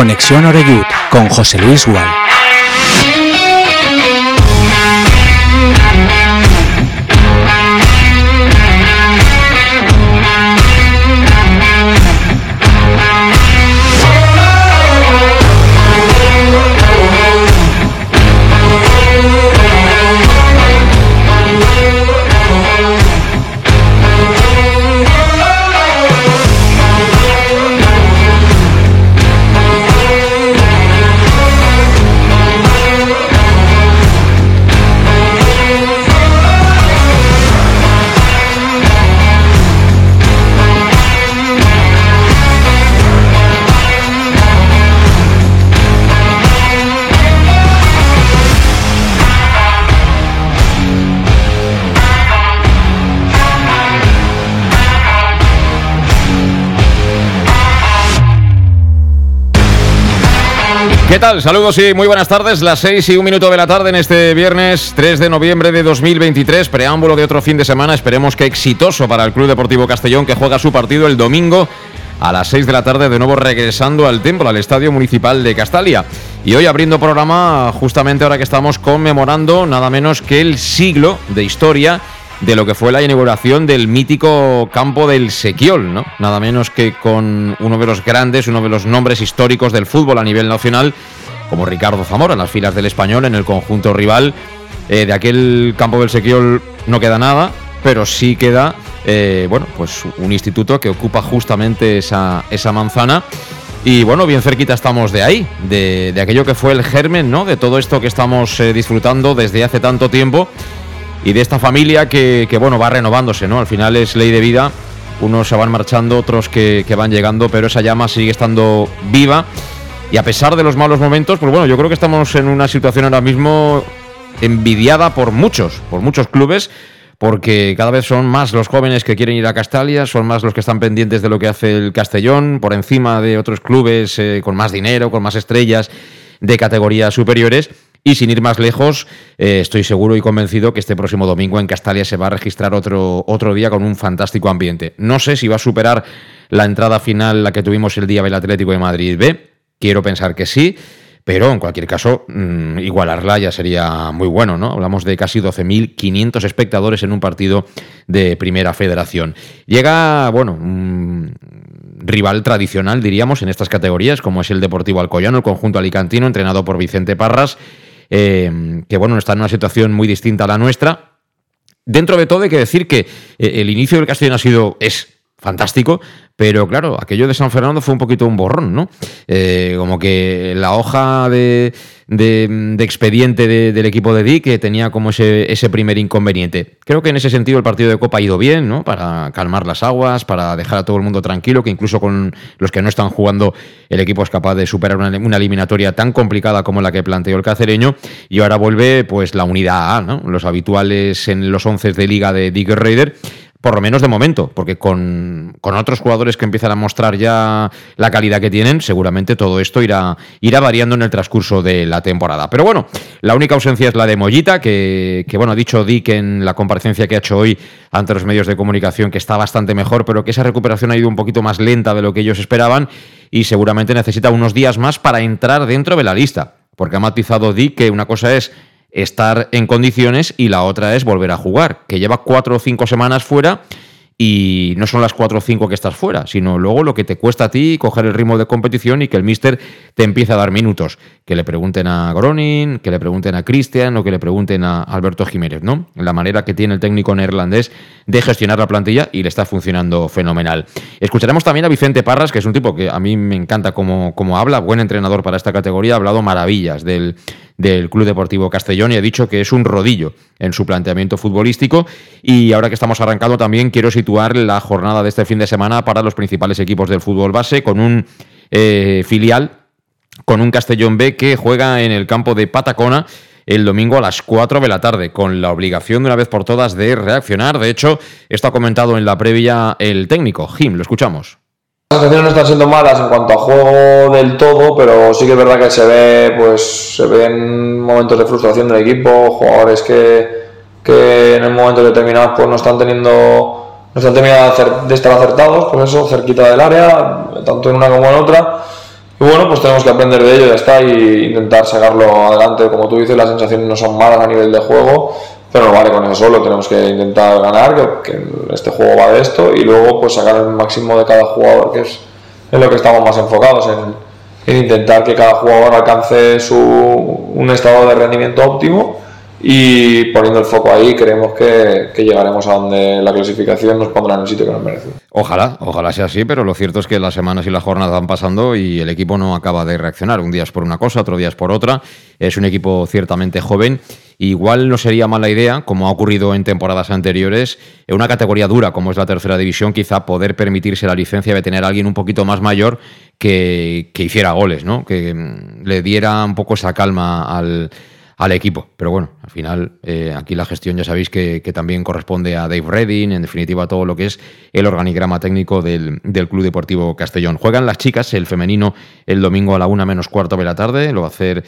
Conexión Oreyud con José Luis Gual. ¿Qué tal? Saludos y muy buenas tardes. Las 6:01 de la tarde en este viernes 3 de noviembre de 2023. Preámbulo de otro fin de semana, esperemos que exitoso para el Club Deportivo Castellón, que juega su partido el domingo a las 6 de la tarde, de nuevo regresando al templo, al Estadio Municipal de Castalia. Y hoy abriendo programa, justamente ahora que estamos conmemorando nada menos que el siglo de historia de lo que fue la inauguración del mítico campo del Sequiol, ¿no? Nada menos que con uno de los grandes, uno de los nombres históricos del fútbol a nivel nacional, como Ricardo Zamora, en las filas del Español, en el conjunto rival. De aquel campo del Sequiol no queda nada, pero sí queda pues un instituto que ocupa justamente esa manzana. Y bueno, bien cerquita estamos de ahí, de aquello que fue el germen, ¿no?, de todo esto que estamos disfrutando desde hace tanto tiempo. Y de esta familia que bueno, va renovándose, ¿no? Al final es ley de vida. Unos se van marchando, otros que van llegando, pero esa llama sigue estando viva. Y a pesar de los malos momentos, pues bueno, yo creo que estamos en una situación ahora mismo envidiada por muchos clubes, porque cada vez son más los jóvenes que quieren ir a Castalia, son más los que están pendientes de lo que hace el Castellón, por encima de otros clubes con más dinero, con más estrellas de categorías superiores. Y sin ir más lejos, estoy seguro y convencido que este próximo domingo en Castalia se va a registrar otro día con un fantástico ambiente. No sé si va a superar la entrada final la que tuvimos el día del Atlético de Madrid B, quiero pensar que sí, pero en cualquier caso igualarla ya sería muy bueno, ¿no? Hablamos de casi 12.500 espectadores en un partido de Primera Federación. Llega, bueno, rival tradicional, diríamos, en estas categorías, como es el Deportivo Alcoyano, el conjunto alicantino, entrenado por Vicente Parras, que bueno, está en una situación muy distinta a la nuestra. Dentro de todo hay que decir que el inicio del Castellón es fantástico, pero claro, aquello de San Fernando fue un poquito un borrón, ¿no? Como que la hoja de expediente del equipo de Dick, que tenía como ese primer inconveniente. Creo que en ese sentido el partido de Copa ha ido bien, ¿no?, para calmar las aguas, para dejar a todo el mundo tranquilo, que incluso con los que no están jugando el equipo es capaz de superar una eliminatoria tan complicada como la que planteó el cacereño. Y ahora vuelve pues la unidad A, ¿no?, los habituales en los 11 de liga de Dick Schreuder, por lo menos de momento, porque con otros jugadores que empiezan a mostrar ya la calidad que tienen, seguramente todo esto irá variando en el transcurso de la temporada. Pero bueno, la única ausencia es la de Mollita, que bueno, ha dicho Dick en la comparecencia que ha hecho hoy ante los medios de comunicación que está bastante mejor, pero que esa recuperación ha ido un poquito más lenta de lo que ellos esperaban y seguramente necesita unos días más para entrar dentro de la lista, porque ha matizado Dick que una cosa es estar en condiciones y la otra es volver a jugar, que lleva 4 o 5 semanas fuera y no son las 4 o 5 que estás fuera, sino luego lo que te cuesta a ti coger el ritmo de competición y que el míster te empiece a dar minutos. Que le pregunten a Gronning, que le pregunten a Cristian o que le pregunten a Alberto Jiménez, ¿no? La manera que tiene el técnico neerlandés de gestionar la plantilla y le está funcionando fenomenal. Escucharemos también a Vicente Parras, que es un tipo que a mí me encanta cómo habla, buen entrenador para esta categoría, ha hablado maravillas del Club Deportivo Castellón y ha dicho que es un rodillo en su planteamiento futbolístico. Y ahora que estamos arrancando también quiero situar la jornada de este fin de semana para los principales equipos del fútbol base, con un filial, con un Castellón B que juega en el campo de Patacona el domingo a las 4 de la tarde, con la obligación de una vez por todas de reaccionar. De hecho, esto ha comentado en la previa el técnico. Jim, lo escuchamos. Las sensaciones no están siendo malas en cuanto a juego del todo, pero sí que es verdad que se ven momentos de frustración del equipo, jugadores que en momentos determinados pues no están terminando de estar acertados, por eso cerquita del área, tanto en una como en otra. Y bueno, pues tenemos que aprender de ello, ya está, e intentar sacarlo adelante. Como tú dices, las sensaciones no son malas a nivel de juego, pero no vale con eso solo, tenemos que intentar ganar, que este juego va de esto, y luego pues sacar el máximo de cada jugador, que es lo que estamos más enfocados, en intentar que cada jugador alcance un estado de rendimiento óptimo, y poniendo el foco ahí creemos que llegaremos a donde la clasificación nos pondrá en el sitio que nos merece. Ojalá, ojalá sea así, pero lo cierto es que las semanas y las jornadas van pasando y el equipo no acaba de reaccionar. Un día es por una cosa, otro día es por otra. Es un equipo ciertamente joven. Igual no sería mala idea, como ha ocurrido en temporadas anteriores, en una categoría dura como es la tercera división, quizá poder permitirse la licencia de tener a alguien un poquito más mayor que hiciera goles, ¿no? Que le diera un poco esa calma al equipo. Pero bueno, al final aquí la gestión ya sabéis que también corresponde a Dave Redding, en definitiva todo lo que es el organigrama técnico del Club Deportivo Castellón. Juegan las chicas, el femenino, el domingo a la 1:45 de la tarde, lo va a hacer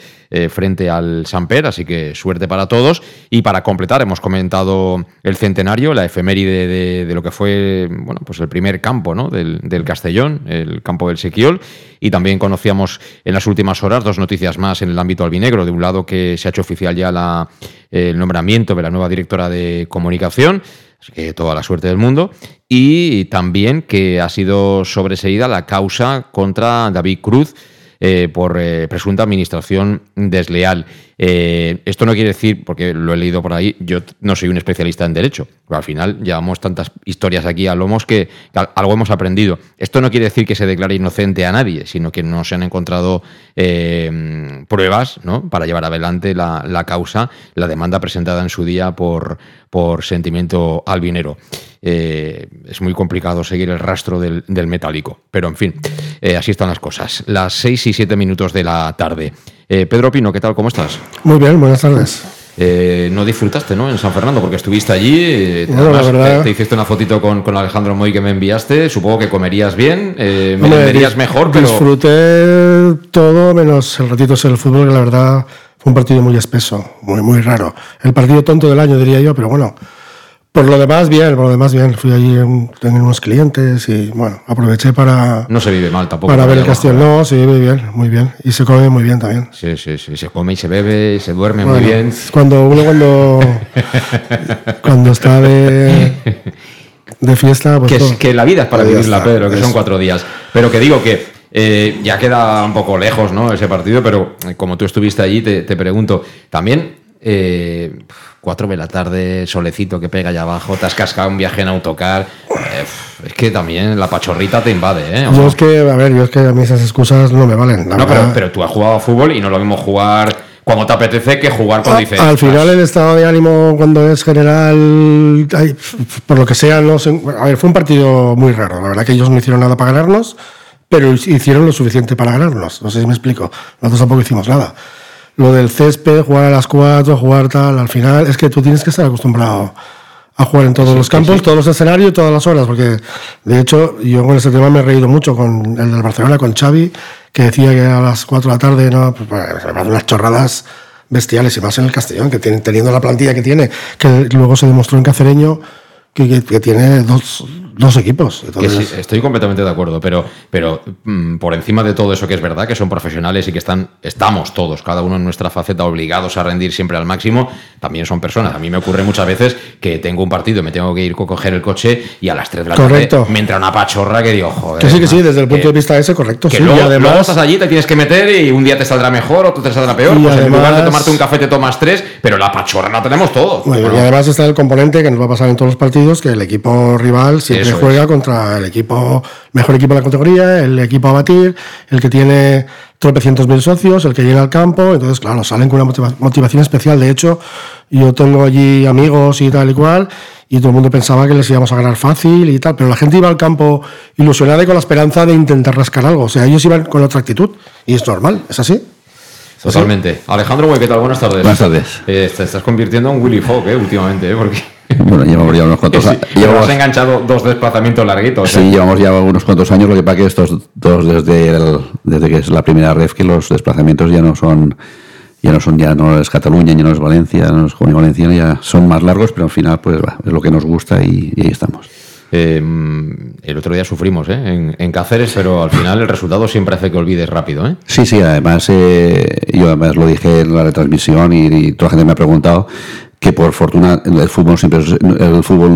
frente al Samper, así que suerte para todos. Y para completar, hemos comentado el centenario, la efeméride de lo que fue, bueno, pues el primer campo, ¿no?, del Castellón, el campo del Sequiol, y también conocíamos en las últimas horas dos noticias más en el ámbito albinegro. De un lado, que se ha hecho oficial ya el nombramiento de la nueva directora de comunicación, así que toda la suerte del mundo, y también que ha sido sobreseída la causa contra David Cruz por presunta administración desleal. Esto no quiere decir, porque lo he leído por ahí, yo no soy un especialista en derecho, pero al final llevamos tantas historias aquí a lomos que algo hemos aprendido. Esto no quiere decir que se declare inocente a nadie, sino que no se han encontrado pruebas, ¿no?, para llevar adelante la causa, la demanda presentada en su día por sentimiento albinero. Es muy complicado seguir el rastro del metálico, pero en fin, así están las cosas. 6:07 de la tarde. Pedro Pino, ¿qué tal? ¿Cómo estás? Muy bien, buenas tardes. No disfrutaste, ¿no?, en San Fernando, porque estuviste allí. Además, la verdad, te hiciste una fotito con Alejandro Moll que me enviaste. Supongo que comerías bien, comerías mejor, pero... Disfruté todo, menos el ratito sobre el fútbol, que la verdad fue un partido muy espeso, muy, muy raro. El partido tonto del año, diría yo, pero bueno... Por lo demás bien, fui allí, tenía unos clientes y bueno, aproveché para... No se vive mal tampoco. Para ver el Castellón, no, se vive bien, muy bien, y se come muy bien también. Sí, se come y se bebe y se duerme muy bien. Cuando está de fiesta... Pues que la vida es para vivirla, Pedro, que son 4 días. Pero que digo que ya queda un poco lejos, ¿no?, ese partido, pero como tú estuviste allí, te pregunto, también... 4 de la tarde, solecito que pega allá abajo, te has cascado un viaje en autocar, es que también la pachorrita te invade, ¿eh? Yo es que a mí esas excusas no me valen. No, pero tú has jugado a fútbol y no lo mismo jugar cuando te apetece que jugar cuando dices. Al final el estado de ánimo cuando es general, por lo que sea, no sé, a ver, fue un partido muy raro, la verdad que ellos no hicieron nada para ganarnos, pero hicieron lo suficiente para ganarnos, no sé si me explico, nosotros tampoco hicimos nada. Lo del césped, jugar a las 4, jugar tal, al final es que tú tienes que estar acostumbrado a jugar en todos los campos, todos los escenarios, todas las horas, porque de hecho yo con ese tema me he reído mucho con el del Barcelona, con Xavi, que decía que a las 4 de la tarde, no, pues, unas chorradas bestiales, y más en el Castellón, que teniendo la plantilla que tiene, que luego se demostró en Cacereño, que tiene dos equipos. Entonces... Que sí, estoy completamente de acuerdo, pero por encima de todo eso, que es verdad que son profesionales y que estamos todos, cada uno en nuestra faceta, obligados a rendir siempre al máximo, también son personas. A mí me ocurre muchas veces que tengo un partido, me tengo que ir a coger el coche y a las 3 de la tarde me entra una pachorra que digo, joder. Que sí, desde el punto de vista ese, correcto. Que sí, luego, y además... luego estás allí, te tienes que meter y un día te saldrá mejor, otro te saldrá peor, pues además... en lugar de tomarte un café te tomas 3, pero la pachorra la tenemos todos. Bueno, y además está el componente que nos va a pasar en todos los partidos, que el equipo rival siempre juega contra el equipo, mejor equipo de la categoría, el equipo a batir, el que tiene tropecientos mil socios, el que llega al campo. Entonces, claro, salen con una motivación especial. De hecho, yo tengo allí amigos y tal y cual, y todo el mundo pensaba que les íbamos a ganar fácil y tal, pero la gente iba al campo ilusionada y con la esperanza de intentar rascar algo. O sea, ellos iban con otra actitud, y es normal, es así. Totalmente. Alejandro Moll, ¿qué tal? Buenas tardes. Buenas tardes. Te estás convirtiendo en Willy Fogg, últimamente, porque... Bueno, llevamos ya unos cuantos años. Sí, llevamos enganchado 2 desplazamientos larguitos. Sí, llevamos ya unos cuantos años. Lo que pasa que estos 2 desde que es la primera ref, que los desplazamientos ya no es Cataluña, ya no es Valencia, ya no es Comunidad Valenciana, ya son más largos, pero al final pues es lo que nos gusta y ahí estamos. El otro día sufrimos en Cáceres, pero al final el resultado siempre hace que olvides rápido. Sí, sí, además yo además lo dije en la retransmisión y toda la gente me ha preguntado que por fortuna el fútbol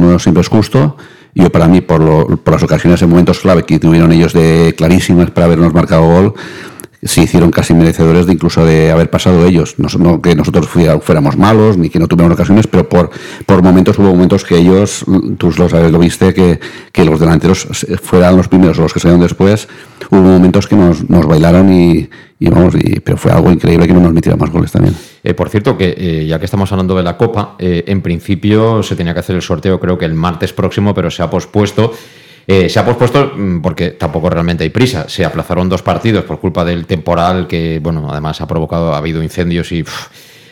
no siempre es justo. Yo para mí, por las ocasiones en momentos clave que tuvieron ellos de clarísimas para habernos marcado gol, se hicieron casi merecedores de incluso de haber pasado ellos. No que nosotros fuéramos malos ni que no tuvieron ocasiones, pero por momentos hubo momentos que ellos, tú lo sabes, lo viste, que los delanteros fueran los primeros o los que salieron después, hubo momentos que nos bailaron y pero fue algo increíble que no nos metieran más goles también. Por cierto, que ya que estamos hablando de la Copa, en principio se tenía que hacer el sorteo creo que el martes próximo, pero se ha pospuesto. Porque tampoco realmente hay prisa. Se aplazaron 2 partidos por culpa del temporal que, bueno, además ha habido incendios y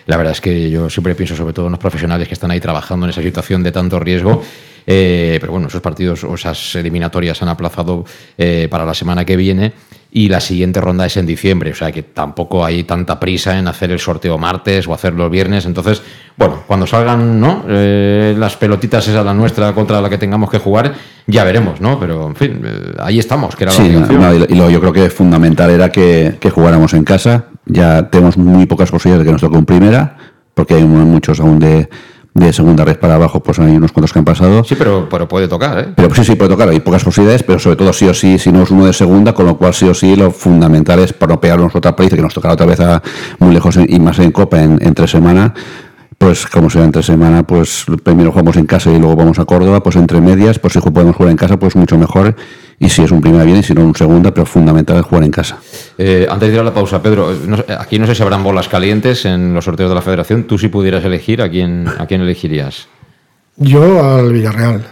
la verdad es que yo siempre pienso sobre todo en los profesionales que están ahí trabajando en esa situación de tanto riesgo. Pero bueno, esos partidos o esas eliminatorias se han aplazado para la semana que viene y la siguiente ronda es en diciembre. O sea que tampoco hay tanta prisa en hacer el sorteo martes o hacerlo viernes. Entonces, bueno, cuando salgan, ¿no?, las pelotitas esas, la nuestra contra la que tengamos que jugar, ya veremos, ¿no? Pero, en fin, ahí estamos, que era la obligación. Yo creo que fundamental era que jugáramos en casa. Ya tenemos muy pocas posibilidades de que nos toque en primera, porque hay muchos aún de segunda red para abajo, pues hay unos cuantos que han pasado. Sí, pero puede tocar, ¿eh? Pero sí, puede tocar, hay pocas posibilidades, pero sobre todo sí o sí, si no es uno de segunda, con lo cual sí o sí lo fundamental es para no pegarnos otra paliza, que nos tocará otra vez muy lejos y más en Copa en 3 semanas. Pues como sea entre semana, pues primero jugamos en casa y luego vamos a Córdoba, pues entre medias, pues si podemos jugar en casa, pues mucho mejor, y si es un primera bien y si no un segunda, pero fundamental es jugar en casa. Antes de ir a la pausa, Pedro, aquí no sé si habrán bolas calientes en los sorteos de la Federación. Tú, si pudieras elegir, ¿a quién elegirías? Yo al Villarreal.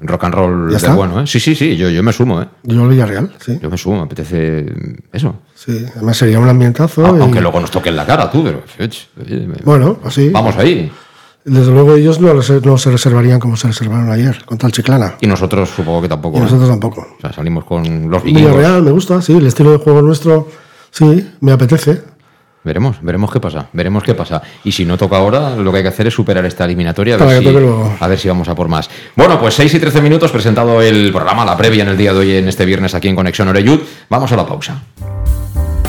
Rock and roll de bueno, ¿eh? Sí, yo me sumo, ¿eh? Yo al Villarreal, sí. Yo me sumo, me apetece eso. Sí, además sería un ambientazo. Aunque luego nos toquen la cara, tú, pero... Bueno, así... Vamos ahí. Desde luego ellos no se reservarían como se reservaron ayer, contra el Chiclana. Y nosotros supongo que tampoco. Y nosotros tampoco. O sea, salimos con los vikingos. Villarreal me gusta, sí, el estilo de juego nuestro, sí, me apetece. Veremos qué pasa. Y si no toca ahora, lo que hay que hacer es superar esta eliminatoria, a ver si vamos a por más. Bueno, pues 6:13, presentado el programa, la previa en el día de hoy, en este viernes aquí en Conexión Oreyud. Vamos a la pausa.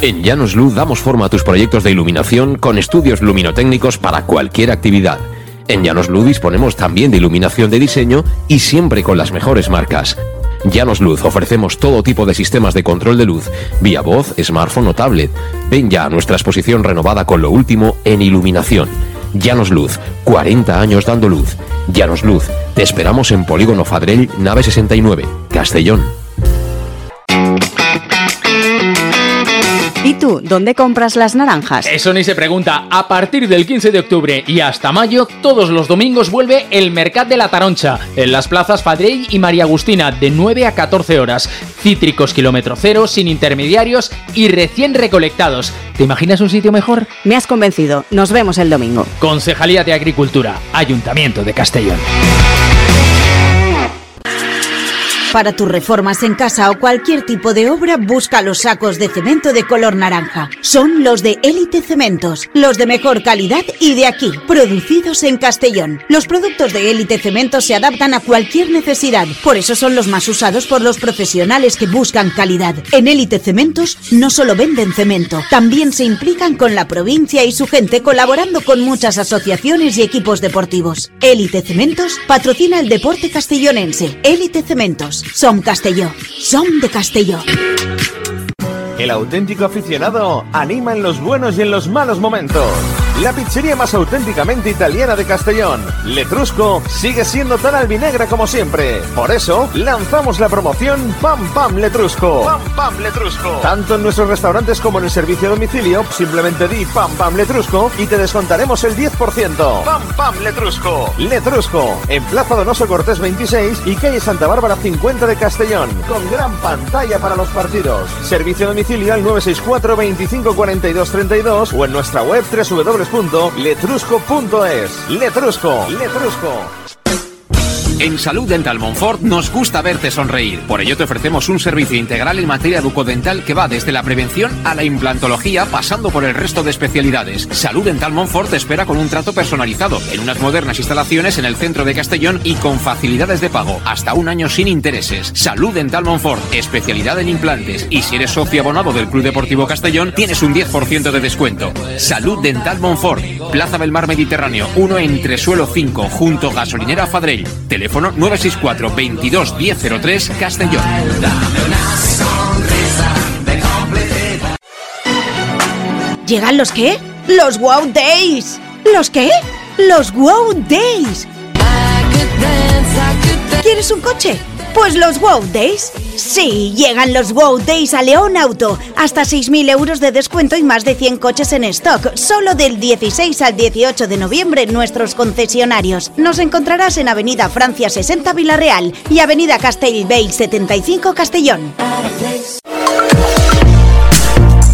En Llanos Luz damos forma a tus proyectos de iluminación con estudios luminotécnicos para cualquier actividad. En Llanos Luz disponemos también de iluminación de diseño y siempre con las mejores marcas. Llanos Luz, ofrecemos todo tipo de sistemas de control de luz, vía voz, smartphone o tablet. Ven ya a nuestra exposición renovada con lo último en iluminación. Llanos Luz, 40 años dando luz. Llanos Luz, te esperamos en Polígono Fadrell, nave 69, Castellón. ¿Y tú, dónde compras las naranjas? Eso ni se pregunta. A partir del 15 de octubre y hasta mayo, todos los domingos vuelve el Mercat de la Taronja, en las plazas Fadrell y María Agustina, de 9 a 14 horas. Cítricos kilómetro cero, sin intermediarios y recién recolectados. ¿Te imaginas un sitio mejor? Me has convencido. Nos vemos el domingo. Concejalía de Agricultura, Ayuntamiento de Castellón. Para tus reformas en casa o cualquier tipo de obra, busca los sacos de cemento de color naranja. Son los de Élite Cementos, los de mejor calidad y de aquí, producidos en Castellón. Los productos de Élite Cementos se adaptan a cualquier necesidad, por eso son los más usados por los profesionales que buscan calidad. En Élite Cementos no solo venden cemento, también se implican con la provincia y su gente, colaborando con muchas asociaciones y equipos deportivos. Élite Cementos patrocina el deporte castellonense. Élite Cementos. Som Castelló, som de Castelló. El auténtico aficionado anima en los buenos y en los malos momentos. La pizzería más auténticamente italiana de Castellón, L'Etrusco, sigue siendo tan albinegra como siempre. Por eso lanzamos la promoción Pam Pam L'Etrusco. Pam Pam L'Etrusco. Tanto en nuestros restaurantes como en el servicio a domicilio, simplemente di Pam Pam L'Etrusco y te descontaremos el 10%. Pam Pam L'Etrusco. L'Etrusco, en Plaza Donoso Cortés 26 y calle Santa Bárbara 50 de Castellón, con gran pantalla para los partidos. Servicio a domicilio al 964 25 42 32 o en nuestra web www.letrusco.es. L'Etrusco. En Salud Dental Monfort nos gusta verte sonreír. Por ello te ofrecemos un servicio integral en materia bucodental que va desde la prevención a la implantología, pasando por el resto de especialidades. Salud Dental Monfort te espera con un trato personalizado, en unas modernas instalaciones en el centro de Castellón y con facilidades de pago, hasta un año sin intereses. Salud Dental Monfort, especialidad en implantes. Y si eres socio abonado del Club Deportivo Castellón, tienes un 10% de descuento. Salud Dental Monfort, Plaza del Mar Mediterráneo 1 entre suelo 5, junto gasolinera Fadrell. Teléfono 964-22-1003, Castellón. ¿Llegan los qué? ¡Los Wow Days! ¿Los qué? ¡Los Wow Days! ¿Quieres un coche? Pues los Wow Days. Sí, llegan los Wow Days a León Auto. Hasta 6.000 euros de descuento y más de 100 coches en stock. Solo del 16 al 18 de noviembre en nuestros concesionarios. Nos encontrarás en Avenida Francia 60 Villarreal y Avenida Castellbell 75 Castellón.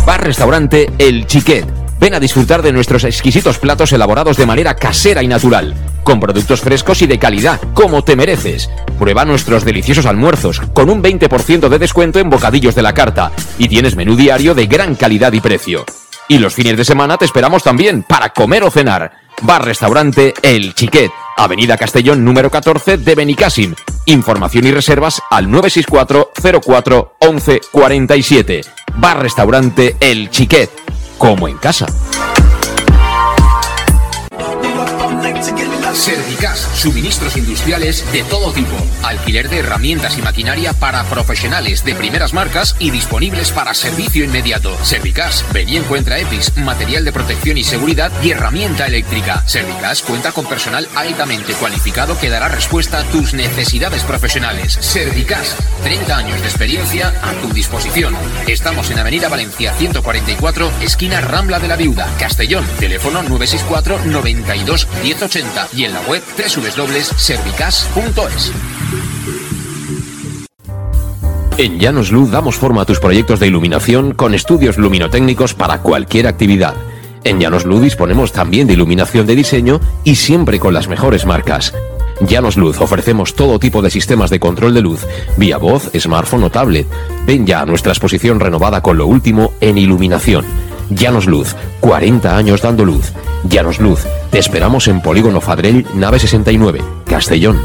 Bar Restaurante El Chiquet. Ven a disfrutar de nuestros exquisitos platos elaborados de manera casera y natural, con productos frescos y de calidad, como te mereces. Prueba nuestros deliciosos almuerzos, con un 20% de descuento en bocadillos de la carta, y tienes menú diario de gran calidad y precio. Y los fines de semana te esperamos también para comer o cenar. Bar Restaurante El Chiquet, Avenida Castellón número 14 de Benicàssim. Información y reservas al 964-04-1147. Bar Restaurante El Chiquet, como en casa. Servicax, suministros industriales de todo tipo, alquiler de herramientas y maquinaria para profesionales de primeras marcas y disponibles para servicio inmediato. Servicax, ven y encuentra EPIs, material de protección y seguridad y herramienta eléctrica. Servicax cuenta con personal altamente cualificado que dará respuesta a tus necesidades profesionales. Servicax, 30 años de experiencia a tu disposición. Estamos en Avenida Valencia 144, esquina Rambla de la Viuda, Castellón. Teléfono 964-92-1080 y en la web www.servicas.es. En Llanos Luz damos forma a tus proyectos de iluminación con estudios luminotécnicos para cualquier actividad. En Llanos Luz disponemos también de iluminación de diseño y siempre con las mejores marcas. Llanos Luz, ofrecemos todo tipo de sistemas de control de luz, vía voz, smartphone o tablet. Ven ya a nuestra exposición renovada con lo último en iluminación. Llanos Luz, 40 años dando luz. Llanos Luz, te esperamos en Polígono Fadrell, nave 69, Castellón.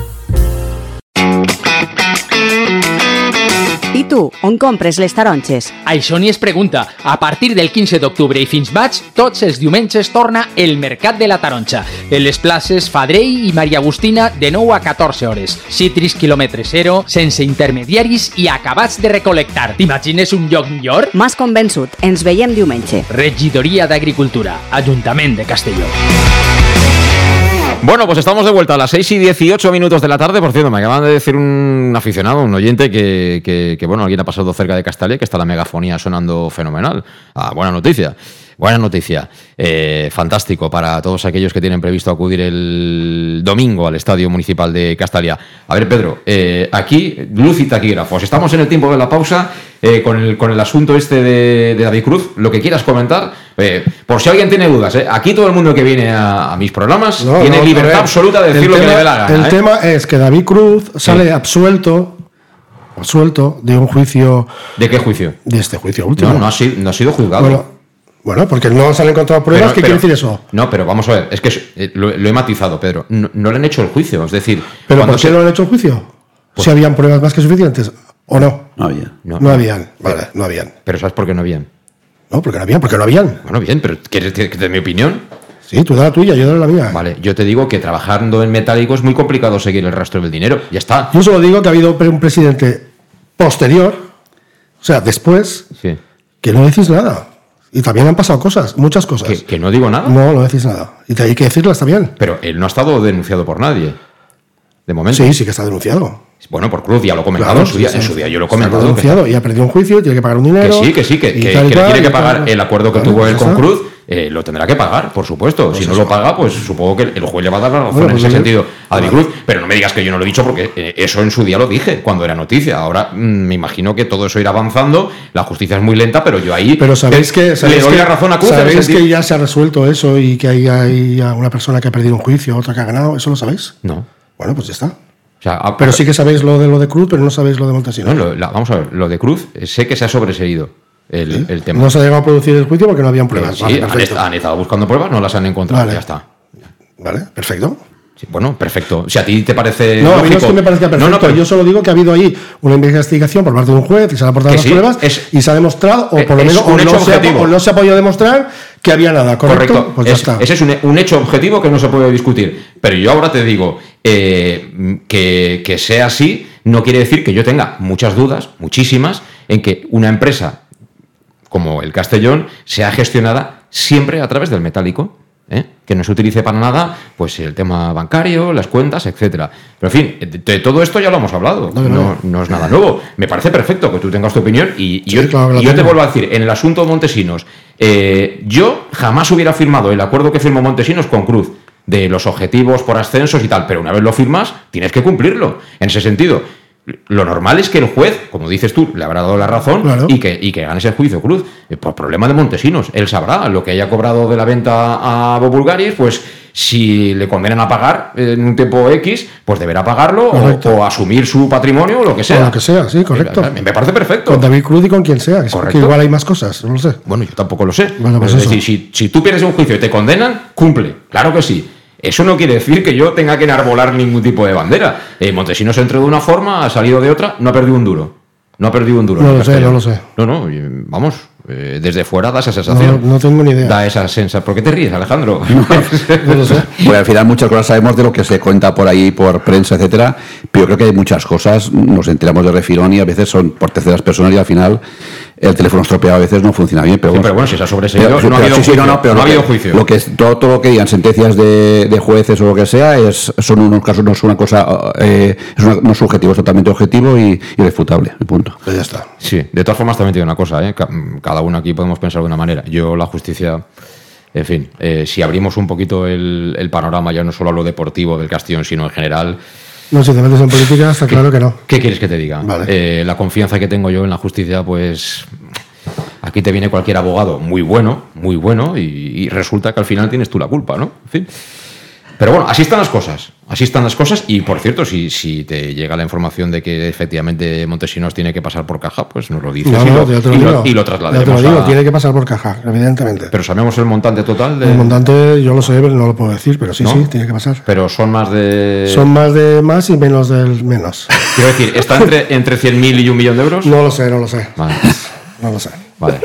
I tu, on compres les taronges? Això ni es pregunta. A partir del 15 d'octubre i fins maig, tots els diumenges torna el Mercat de la Taronja. En les places Fadrell i Maria Agustina de 9 a 14 hores. Citris quilòmetre zero, sense intermediaris i acabats de recol·lectar. T'imagines un lloc millor? M'has convençut. Ens veiem diumenge. Regidoria d'Agricultura. Ajuntament de Castelló. Bueno, pues estamos de vuelta a las 6:18 de la tarde. Por cierto, me acaban de decir un aficionado, un oyente, que bueno, alguien ha pasado cerca de Castalia, que está la megafonía sonando fenomenal. Ah, buena noticia. Buena noticia. Fantástico para todos aquellos que tienen previsto acudir el domingo al Estadio Municipal de Castalia. A ver, Pedro, aquí, luz y taquígrafos. Estamos en el tiempo de la pausa con el asunto este de David Cruz. Lo que quieras comentar, por si alguien tiene dudas. Aquí todo el mundo que viene a mis programas tiene libertad absoluta de decir lo que le dé la gana. El tema es que David Cruz sale absuelto de un juicio. ¿De qué juicio? De este juicio último. No ha sido juzgado. Bueno, porque no se han encontrado pruebas. ¿Qué quiere decir eso? No, pero vamos a ver, es que lo he matizado, Pedro. No le han hecho el juicio, es decir... ¿Pero por qué no le han hecho el juicio? Pues, ¿si habían pruebas más que suficientes o no? No había. No habían. ¿Pero sabes por qué no habían? No, porque no habían. Bueno, bien, pero ¿quieres que te dé mi opinión? Sí, tú da la tuya, yo doy la mía. Vale, yo te digo que trabajando en metálico es muy complicado seguir el rastro del dinero, ya está. Yo solo digo que ha habido un presidente posterior, o sea, después, sí, que no decís nada. Y también han pasado cosas, muchas cosas. ¿Que no digo nada? No decís nada. Y hay que decirlas también. Pero él no ha estado denunciado por nadie, de momento. Sí, que está denunciado. Bueno, por Cruz, ya lo he comentado, claro, en su día yo lo he comentado. Está denunciado que... y ha perdido un juicio, tiene que pagar un dinero. Que tiene que pagar el acuerdo que tuvo él con Cruz. Lo tendrá que pagar, por supuesto. Pues si no lo paga, pues supongo que el juez le va a dar la razón en ese sentido a David Cruz. Pero no me digas que yo no lo he dicho, porque eso en su día lo dije cuando era noticia. Ahora me imagino que todo eso irá avanzando. La justicia es muy lenta, pero yo ahí... Pero ¿sabéis que le doy la razón a Cruz. ¿Sabéis que ya se ha resuelto eso y que hay una persona que ha perdido un juicio, otra que ha ganado? ¿Eso lo sabéis? No. Bueno, pues ya está. sea, pero sí que sabéis lo de Cruz, pero no sabéis lo de Montesinos. No, vamos a ver, lo de Cruz sé que se ha sobreseído el tema. No se ha llegado a producir el juicio porque no habían pruebas. Sí, vale, han estado buscando pruebas, no las han encontrado, vale. Ya está. Vale, perfecto. Sí, bueno, perfecto. Si a ti te parece lógico... No, a mí no es que me parezca perfecto. No, pero... Yo solo digo que ha habido ahí una investigación por parte de un juez y se han aportado las pruebas y se ha demostrado, o por lo menos no se ha podido demostrar que había nada, ¿correcto? Pues ya está. Ese es un hecho objetivo que no se puede discutir. Pero yo ahora te digo, que sea así no quiere decir que yo tenga muchas dudas, muchísimas, en que una empresa como el Castellón sea gestionada siempre a través del metálico. Que no se utilice para nada pues el tema bancario, las cuentas, etcétera. Pero en fin, de todo esto ya lo hemos hablado, no es nada nuevo. Me parece perfecto que tú tengas tu opinión y sí, yo te vuelvo a decir, en el asunto de Montesinos, yo jamás hubiera firmado el acuerdo que firmó Montesinos con Cruz de los objetivos por ascensos y tal, pero una vez lo firmas tienes que cumplirlo. En ese sentido, lo normal es que el juez, como dices tú, le habrá dado la razón, claro. y que gane ese juicio Cruz por problema de Montesinos. Él sabrá lo que haya cobrado de la venta a Bob Bulgaris, pues si le condenan a pagar en un tiempo X, pues deberá pagarlo o asumir su patrimonio o lo que sea. O lo que sea, sí, correcto. Me parece perfecto. Con David Cruz y con quien sea, que igual hay más cosas, no lo sé. Bueno, yo tampoco lo sé. Bueno, pues es decir, si tú pierdes un juicio y te condenan, cumple, claro que sí. Eso no quiere decir que yo tenga que enarbolar ningún tipo de bandera. Montesinos entró de una forma, ha salido de otra, no ha perdido un duro. No lo sé. No, vamos, desde fuera da esa sensación. No tengo ni idea. Da esa sensación. ¿Por qué te ríes, Alejandro? No lo sé. Bueno, al final muchas cosas sabemos de lo que se cuenta por ahí, por prensa, etcétera. Pero yo creo que hay muchas cosas, nos enteramos de refilón y a veces son por terceras personas y al final... El teléfono estropeado a veces no funciona bien, pero bueno, si se ha sobreseído, no ha habido juicio. Lo que es, todo lo que digan sentencias de jueces o lo que sea son unos casos, no es una cosa, no es objetivo, es totalmente objetivo y irrefutable. Punto. Pues ya está. Sí, de todas formas también tiene una cosa, cada uno aquí podemos pensar de una manera. Yo la justicia, en fin, si abrimos un poquito el panorama ya no solo a lo deportivo del Castellón, sino en general. No, si te metes en política, está claro que no. ¿Qué quieres que te diga? Vale. La confianza que tengo yo en la justicia, pues... Aquí te viene cualquier abogado muy bueno, y resulta que al final tienes tú la culpa, ¿no? En fin. Pero bueno, así están las cosas, y por cierto, si te llega la información de que efectivamente Montesinos tiene que pasar por caja, pues nos lo dices y lo trasladaremos. Yo te lo digo, tiene que pasar por caja, evidentemente. Pero sabemos el montante total de... El montante, yo lo sé, pero no lo puedo decir, pero sí, ¿no? Sí, tiene que pasar. Pero son más de... Son más de más y menos del menos. Quiero decir, ¿está entre 100.000 y 1 millón de euros? No lo sé. Vale. No lo sé. Vale.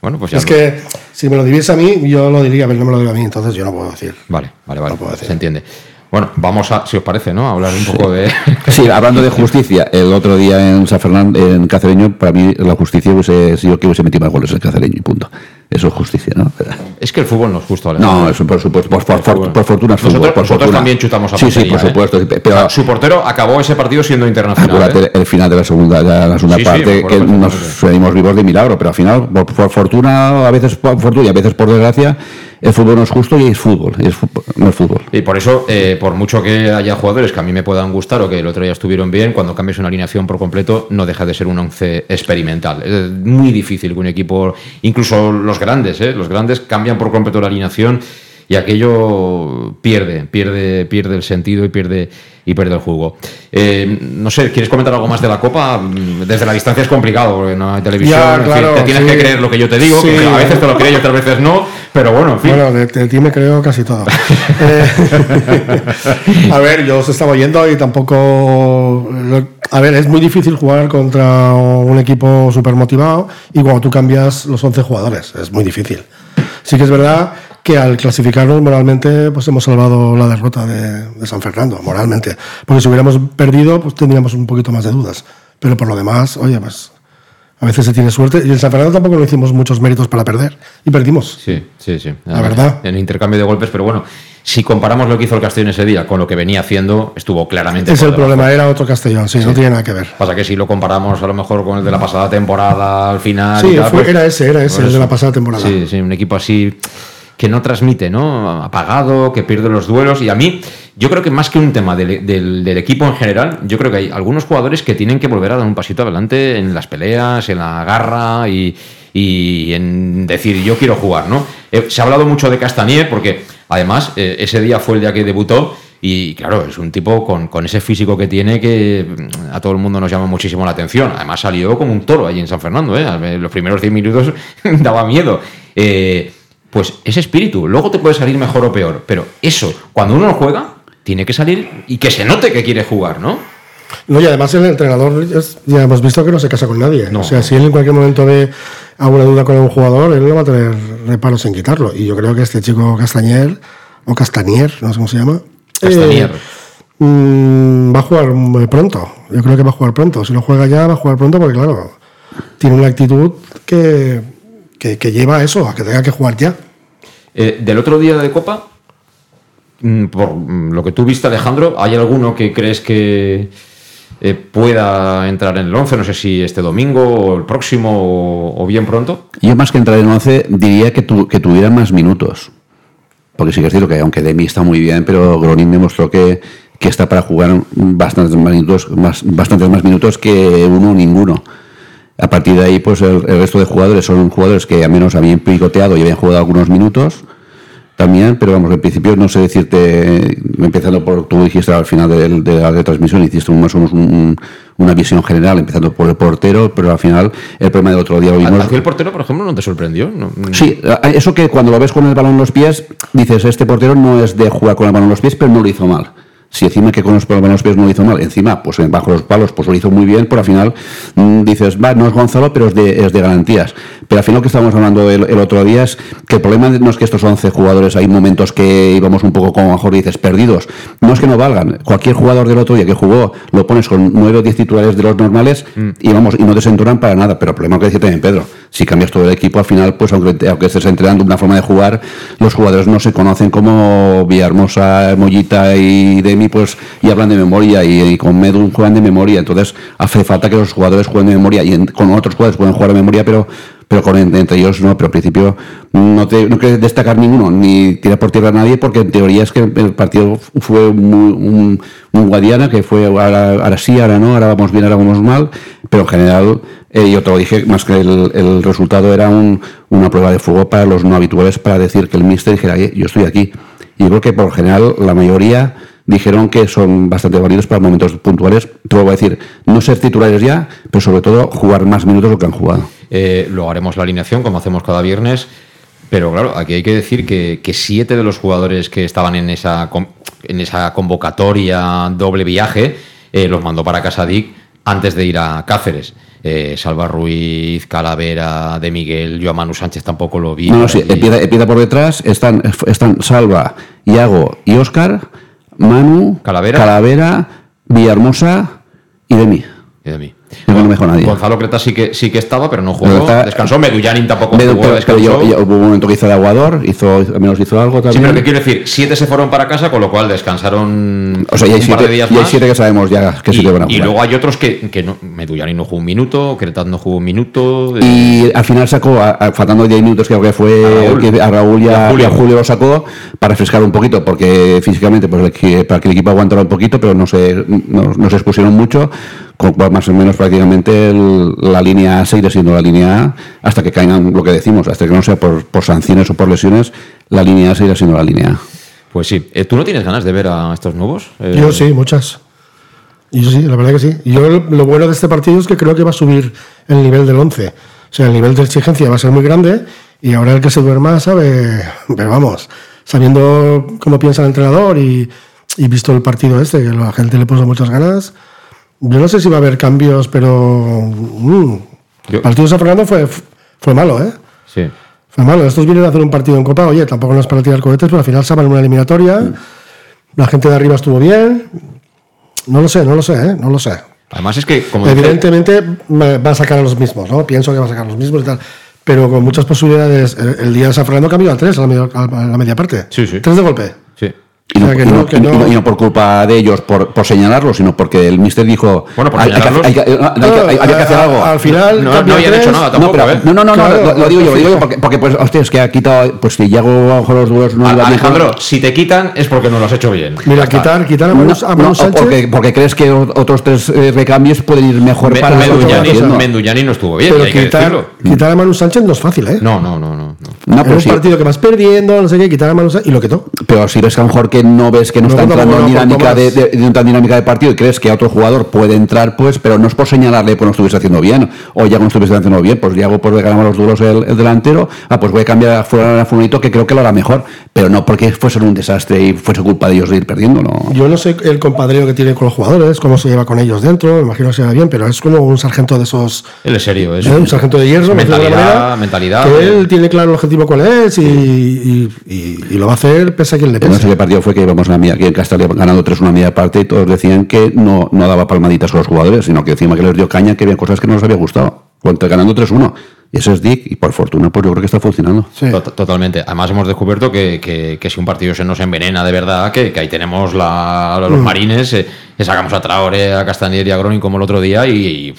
Bueno, pues ya que si me lo diviese a mí, yo lo diría, pero no me lo digo a mí, entonces yo no puedo decir. Vale. No puedo decir. Se entiende. Bueno, vamos a, si os parece, ¿no? Hablar un poco de... Sí, hablando de justicia, el otro día en San Fernando, en Cacereño, para mí la justicia si yo quiero se metí más goles en Cacereño y punto. Eso es justicia, ¿no? Es que el fútbol no es justo, Alejandro. No, eso, por supuesto, por fortuna es fútbol. Nosotros también chutamos a portería. Sí, por supuesto. Pero, o sea, su portero acabó ese partido siendo internacional. Acuérdate, el final de la segunda parte, que nos venimos vivos de milagro, pero al final, por fortuna, a veces por fortuna y a veces por desgracia, el fútbol no es justo y es fútbol. Y por eso, por mucho que haya jugadores que a mí me puedan gustar o que el otro día estuvieron bien, cuando cambies una alineación por completo no deja de ser un once experimental. Es muy difícil que un equipo, incluso los grandes cambian por completo la alineación y aquello pierde el sentido y pierde el juego. No sé, ¿quieres comentar algo más de la Copa? Desde la distancia es complicado, porque no hay televisión. Ya, claro, en fin, te tienes que creer lo que yo te digo, que a veces te lo crees y otras veces no, pero bueno, en fin. Bueno, de ti me creo casi todo. A ver, yo os estaba oyendo y tampoco... A ver, es muy difícil jugar contra un equipo súper motivado y cuando tú cambias los 11 jugadores, es muy difícil. Sí que es verdad... que al clasificarnos moralmente pues hemos salvado la derrota de San Fernando, moralmente. Porque si hubiéramos perdido, pues tendríamos un poquito más de dudas. Pero por lo demás, oye, pues a veces se tiene suerte. Y en San Fernando tampoco no hicimos muchos méritos para perder. Y perdimos. Sí. La verdad. En intercambio de golpes, pero bueno, si comparamos lo que hizo el Castellón ese día con lo que venía haciendo, estuvo claramente... Es el problema, era otro Castellón, sí, no tiene nada que ver. Pasa que si lo comparamos a lo mejor con el de la pasada temporada, al final... Sí, y tal, era ese, el de la pasada temporada. Sí, un equipo así... que no transmite, ¿no? Apagado, que pierde los duelos. Y a mí, yo creo que más que un tema del equipo en general, yo creo que hay algunos jugadores que tienen que volver a dar un pasito adelante en las peleas, en la garra y en decir, yo quiero jugar, ¿no? Se ha hablado mucho de Castañer porque, además, ese día fue el día que debutó. Y claro, es un tipo con ese físico que tiene que a todo el mundo nos llama muchísimo la atención. Además salió como un toro allí en San Fernando, ¿eh? Los primeros 10 minutos daba miedo. Pues ese espíritu, luego te puede salir mejor o peor, pero eso, cuando uno juega, tiene que salir y que se note que quiere jugar, ¿no? No, y además el entrenador, ya hemos visto que no se casa con nadie. No. O sea, si él en cualquier momento ve alguna duda con un jugador, él no va a tener reparos en quitarlo. Y yo creo que este chico Castañer, o Castañer, no sé cómo se llama. Castañer. Va a jugar muy pronto. Yo creo que va a jugar pronto. Si no juega ya, va a jugar pronto porque, claro, tiene una actitud que lleva a eso, a que tenga que jugar ya. Del otro día de Copa, por lo que tú viste, Alejandro, ¿hay alguno que crees que pueda entrar en el 11? No sé si este domingo o el próximo o bien pronto. Yo más que entrar en el 11 diría que tuviera más minutos. Porque sí que es cierto que aunque Demi está muy bien, pero Gronning demostró que está para jugar bastantes más minutos que uno o ninguno. A partir de ahí, pues el resto de jugadores son jugadores que al menos habían picoteado y habían jugado algunos minutos también, pero vamos, en principio no sé decirte, empezando por, tú dijiste al final de la retransmisión, hiciste más o menos una visión general, empezando por el portero, pero al final el problema del otro día lo vimos. ¿El portero, por ejemplo, no te sorprendió? No. Sí, eso que cuando lo ves con el balón en los pies, dices, este portero no es de jugar con el balón en los pies, pero no lo hizo mal. Si encima que con los buenos pies no lo hizo mal, encima pues bajo los palos pues lo hizo muy bien, pero al final dices, va, no es Gonzalo, pero es de garantías. Pero al final lo que estábamos hablando el otro día es que el problema no es que estos 11 jugadores, hay momentos que íbamos un poco, como mejor dices, perdidos. No es que no valgan, cualquier jugador del otro día que jugó, lo pones con 9 o 10 titulares de los normales y no desentonan para nada. Pero el problema que decía también Pedro, si cambias todo el equipo, al final, pues aunque estés entrenando una forma de jugar, los jugadores no se conocen como Villahermosa, Mollita y de mí, pues, y hablan de memoria y con Medun juegan de memoria, entonces hace falta que los jugadores jueguen de memoria y con otros jugadores pueden jugar de memoria, pero con entre ellos no, pero al principio no quiero destacar ninguno, ni tirar por tierra a nadie, porque en teoría es que el partido fue un Guadiana, que fue ahora sí, ahora no, ahora vamos bien, ahora vamos mal, pero en general, yo te lo dije, más que el resultado era una prueba de fuego para los no habituales, para decir que el míster dijera, yo estoy aquí, y yo creo que por general la mayoría dijeron que son bastante válidos para momentos puntuales. Te voy a decir, no ser titulares ya, pero sobre todo jugar más minutos de lo que han jugado. Luego haremos la alineación, como hacemos cada viernes. Pero claro, aquí hay que decir que 7 de los jugadores que estaban en esa convocatoria doble viaje los mandó para casa Dick antes de ir a Cáceres. Salva Ruiz, Calavera, De Miguel, yo a Manu Sánchez tampoco lo vi. No, sí, empieza por detrás, están Salva, Iago y Óscar, Manu, Calavera, Villahermosa y Demi. No me dejó nadie. Gonzalo Creta sí que estaba, pero no jugó. Descansó. Medullanin tampoco jugó. Descansó. Yo, hubo un momento que hizo de aguador, al menos hizo algo también. Sí, pero ¿qué quiero decir? 7 se fueron para casa, con lo cual descansaron. O sea, ya hay 7 que sabemos ya que sí que van a jugar. Y luego hay otros que no. Medullanin no jugó un minuto, Cretat no jugó un minuto. Y al final sacó, faltando 10 minutos, creo que fue a Raúl y a Julio lo sacó para refrescar un poquito, porque físicamente, pues para que el equipo aguantara un poquito, pero no se expusieron mucho. Con más o menos prácticamente la línea A sigue siendo la línea A hasta que caigan, lo que decimos, hasta que no sea por sanciones o por lesiones, la línea A sigue siendo la línea A. Pues sí. ¿Tú no tienes ganas de ver a estos nuevos? Yo sí, muchas. Yo sí, la verdad que sí. Yo lo bueno de este partido es que creo que va a subir el nivel del 11. O sea, el nivel de exigencia va a ser muy grande y ahora el que se duerma sabe, pero vamos, sabiendo cómo piensa el entrenador y visto el partido este, que la gente le puso muchas ganas. Yo no sé si va a haber cambios, pero el partido de San Fernando fue malo, ¿eh? Sí. Fue malo. Estos vienen a hacer un partido en Copa, oye, tampoco no es para tirar cohetes, pero al final sacan una eliminatoria. Sí. La gente de arriba estuvo bien. No lo sé. Además es que, como evidentemente va a sacar a los mismos, ¿no? Pienso que va a sacar a los mismos y tal. Pero con muchas posibilidades. El día de San Fernando cambió a 3 a la media parte. Sí. 3 de golpe. Sí. Y no por culpa de ellos por señalarlo, sino porque el míster dijo, bueno, hay que hacer algo. Al final no habían hecho nada tampoco. Lo digo yo porque pues hostia, es que ha quitado, pues si ya hago los duelos no iba. Alejandro, mejor. Si te quitan es porque no lo has hecho bien. Mira, quitar a Manu Sánchez porque crees que otros 3 recambios pueden ir mejor para Menduñani no estuvo bien, pero hay quitar a Manu Sánchez no es fácil, ¿eh? No. Un partido que vas perdiendo, no sé qué, quitar a Manu Sánchez y lo quitó. Pero si ves que a lo mejor que no ves que no está entrando en dinámica de partido y crees que a otro jugador puede entrar, pues, pero no es por señalarle, pues no estuviese haciendo bien, o ya no estuviese haciendo bien, pues ya pues ganamos los duelos el delantero, ah, pues voy a cambiar a Fulanito que creo que lo hará mejor, pero no porque fuese un desastre y fuese culpa de ellos de ir perdiendo, ¿no? Yo no sé el compadreo que tiene con los jugadores, cómo se lleva con ellos dentro, imagino que se lleva bien, pero es como un sargento de esos... Él es serio, es un sargento de hierro, mentalidad. Que él tiene claro el objetivo cuál es y lo va a hacer pese a quien le pese. No sé qué partido fue que íbamos una mía, aquí en Castalia ganando 3-1 a media parte y todos decían que no daba palmaditas a los jugadores, sino que encima que les dio caña, que había cosas que no les había gustado. Ganando 3-1. Y eso es Dick, y por fortuna, pues yo creo que está funcionando. Sí. Totalmente. Además, hemos descubierto que si un partido se nos envenena de verdad, que ahí tenemos los marines, que sacamos a Traore, a Castañer y a Gronning como el otro día, y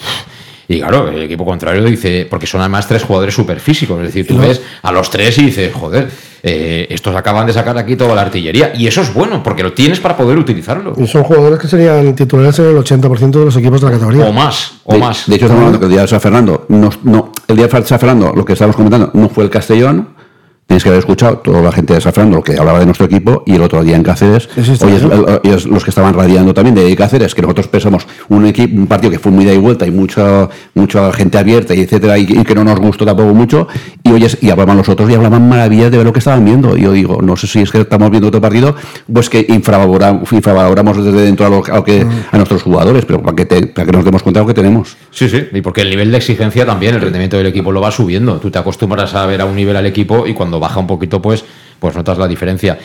claro, el equipo contrario dice, porque son además tres jugadores súper físicos, es decir, tú ves a los tres y dices, joder, estos acaban de sacar aquí toda la artillería, y eso es bueno, porque lo tienes para poder utilizarlo. Y son jugadores que serían titulares en el 80% de los equipos de la categoría. O más. De hecho, estamos hablando que el día de San Fernando, el día de San Fernando, lo que estábamos comentando, no fue el Castellón. Tenéis que haber escuchado toda la gente de San Fernando, lo que hablaba de nuestro equipo, y el otro día en Cáceres, ellos los que estaban radiando también de Cáceres, que nosotros pensamos un partido que fue muy de y vuelta y mucha gente abierta, y etcétera, y que no nos gustó tampoco mucho, y hablaban los otros y hablaban maravillas de ver lo que estaban viendo. Y yo digo, no sé si es que estamos viendo otro partido, pues que infravaloramos desde dentro a nuestros jugadores, pero para que nos demos cuenta de lo que tenemos. Sí, sí, y porque el nivel de exigencia también, el rendimiento del equipo lo va subiendo, tú te acostumbras a ver a un nivel al equipo y cuando baja un poquito, pues notas la diferencia.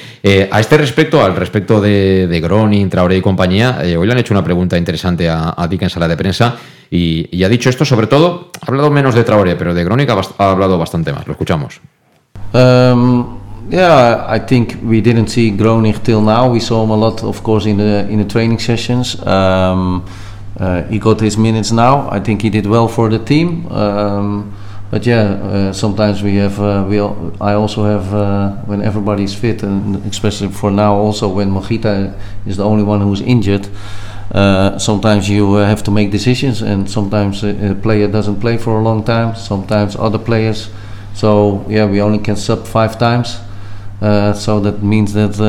A este respecto, al respecto de Gronning, Traoré y compañía, hoy le han hecho una pregunta interesante a Dick en sala de prensa y ha dicho esto, sobre todo, ha hablado menos de Traoré, pero de Gronning ha hablado bastante más. Lo escuchamos. I think we didn't see Gronning till now. We saw him a lot, of course, in the training sessions. He got his minutes now. I think he did well for the team. But sometimes we have. I also have when everybody is fit, and especially for now, also when Mollita is the only one who's injured. Sometimes you have to make decisions, and sometimes a player doesn't play for a long time. Sometimes other players. So we only can sub 5 times. So that means that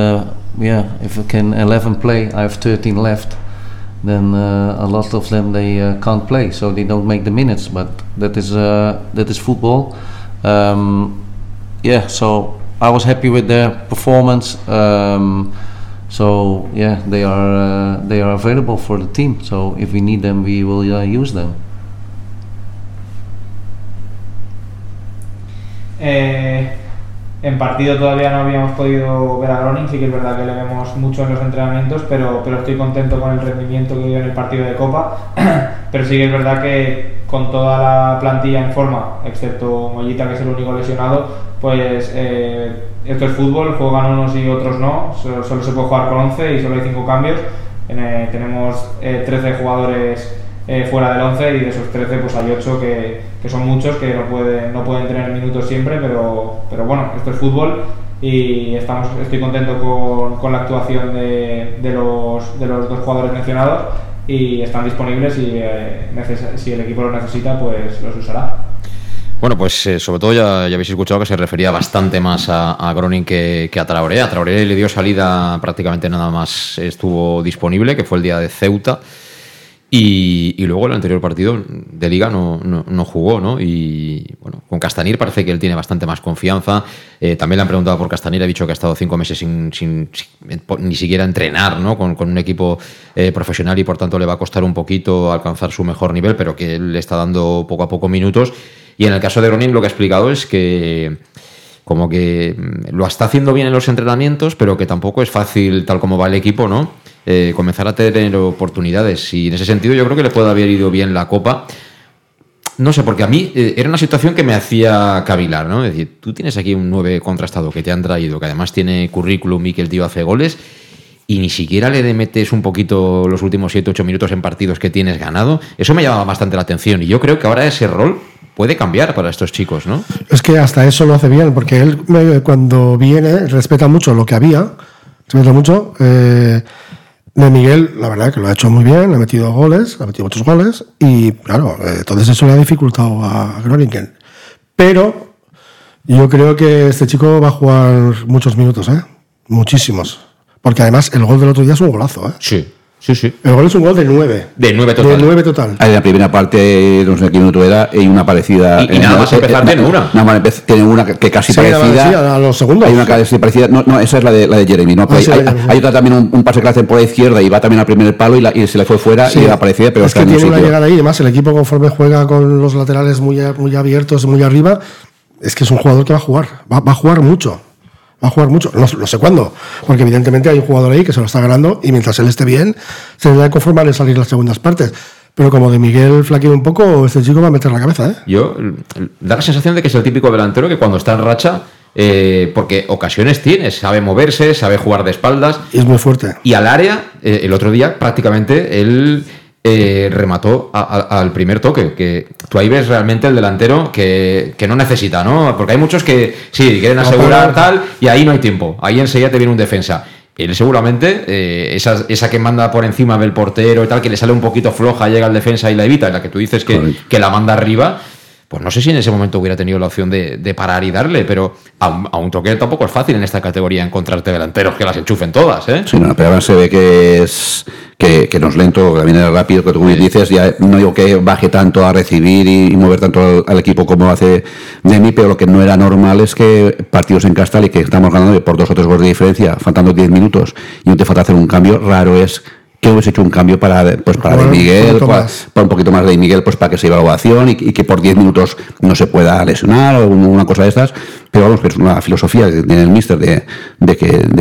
if I can 11 play, I have 13 left. Then a lot of them they can't play, so they don't make the minutes. But that is football. So I was happy with their performance. They are available for the team. So if we need them, we will use them. En partido todavía no habíamos podido ver a Gronning, sí que es verdad que le vemos mucho en los entrenamientos, pero estoy contento con el rendimiento que dio en el partido de Copa, pero sí que es verdad que con toda la plantilla en forma, excepto Mollita, que es el único lesionado, pues esto es fútbol, juegan unos y otros no, solo se puede jugar con 11 y solo hay 5 cambios, tenemos 13 jugadores fuera del 11 y de esos 13 pues hay 8 que son muchos que no pueden tener minutos siempre, pero bueno, esto es fútbol y estoy contento con la actuación de los 2 jugadores mencionados y están disponibles y si el equipo los necesita pues los usará. Bueno, pues sobre todo ya habéis escuchado que se refería bastante más a Gronning que a Traoré. A Traoré le dio salida prácticamente nada más estuvo disponible, que fue el día de Ceuta. Y luego el anterior partido de Liga no jugó, ¿no? Y bueno, con Castañer parece que él tiene bastante más confianza. También le han preguntado por Castañer, ha dicho que ha estado 5 meses sin ni siquiera entrenar, ¿no? Con un equipo profesional y por tanto le va a costar un poquito alcanzar su mejor nivel, pero que él le está dando poco a poco minutos. Y en el caso de Gronning lo que ha explicado es que como que lo está haciendo bien en los entrenamientos, pero que tampoco es fácil, tal como va el equipo, ¿no? Comenzar a tener oportunidades y en ese sentido yo creo que le puede haber ido bien la Copa, no sé, porque a mí era una situación que me hacía cavilar, ¿no? Es decir, tú tienes aquí un 9 contrastado que te han traído, que además tiene currículum y que el tío hace goles y ni siquiera le metes un poquito los últimos 7-8 minutos en partidos que tienes ganado. Eso me llamaba bastante la atención y yo creo que ahora ese rol puede cambiar para estos chicos, ¿no? Es que hasta eso lo hace bien, porque él cuando viene respeta mucho lo que había, respeta mucho De Miguel, la verdad que lo ha hecho muy bien, ha metido muchos goles y claro, entonces eso le ha dificultado a Gronning. Pero yo creo que este chico va a jugar muchos minutos, muchísimos. Porque además el gol del otro día es un golazo, ¿eh? Sí, sí, sí. El gol es un gol de 9. De 9 total. De 9 total. En la primera parte, no sé qué minuto era, y una parecida. Y nada más empezar, tiene una. Nada más tiene una que casi sí, parecida. A los segundos. Hay una casi parecida. No, no, esa es la de Jeremy, ¿no? Ah, sí, hay otra también, un pase clase por la izquierda y va también al primer palo y se le fue fuera, sí. Y la parecida, pero es que tiene una llegada ahí. Además, el equipo, conforme juega con los laterales muy, muy abiertos, muy arriba, es que es un jugador que va a jugar. Va a jugar mucho. Va a jugar mucho, no sé cuándo, porque evidentemente hay un jugador ahí que se lo está ganando y mientras él esté bien, se tendrá que conformar en salir las segundas partes. Pero como De Miguel flaquea un poco, este chico va a meter la cabeza, ¿eh? Yo, da la sensación de que es el típico delantero que cuando está en racha, porque ocasiones tiene, sabe moverse, sabe jugar de espaldas. Y es muy fuerte. Y al área, el otro día prácticamente él remató al primer toque, que tú ahí ves realmente el delantero que no necesita, ¿no? Porque hay muchos que sí, quieren asegurar tal y ahí no hay tiempo, ahí enseguida te viene un defensa. Él seguramente, esa que manda por encima del portero y tal, que le sale un poquito floja, llega al defensa y la evita, la que tú dices que la manda arriba, pues no sé si en ese momento hubiera tenido la opción de parar y darle, pero a un toque tampoco es fácil en esta categoría encontrarte delanteros que las enchufen todas, ¿eh? Sí, no, pero ahora se ve que es... Que no es lento, que también es rápido, que tú dices, ya no digo que baje tanto a recibir y mover tanto al equipo como hace Demi, pero lo que no era normal es que partidos en Castalia que estamos ganando por 2 o 3 goles de diferencia, faltando 10 minutos y no te falta hacer un cambio, raro es que hubiese hecho un cambio para De Miguel, para un poquito más de Miguel, pues para que se iba a la ovación y que por 10 minutos no se pueda lesionar o una cosa de estas, pero vamos, que es una filosofía que tiene el míster de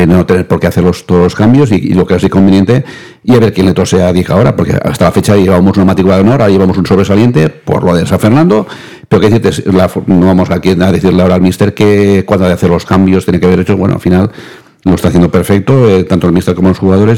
no tener por qué hacer todos los cambios y lo que es inconveniente, y a ver quién le tose a Dick ahora, porque hasta la fecha llevábamos una matrícula de honor, ahora llevamos un sobresaliente por lo de San Fernando, pero que decirte, no vamos aquí a decirle ahora al míster que cuando ha de hacer los cambios tiene que haber hecho, bueno, al final lo está haciendo perfecto, tanto el míster como los jugadores,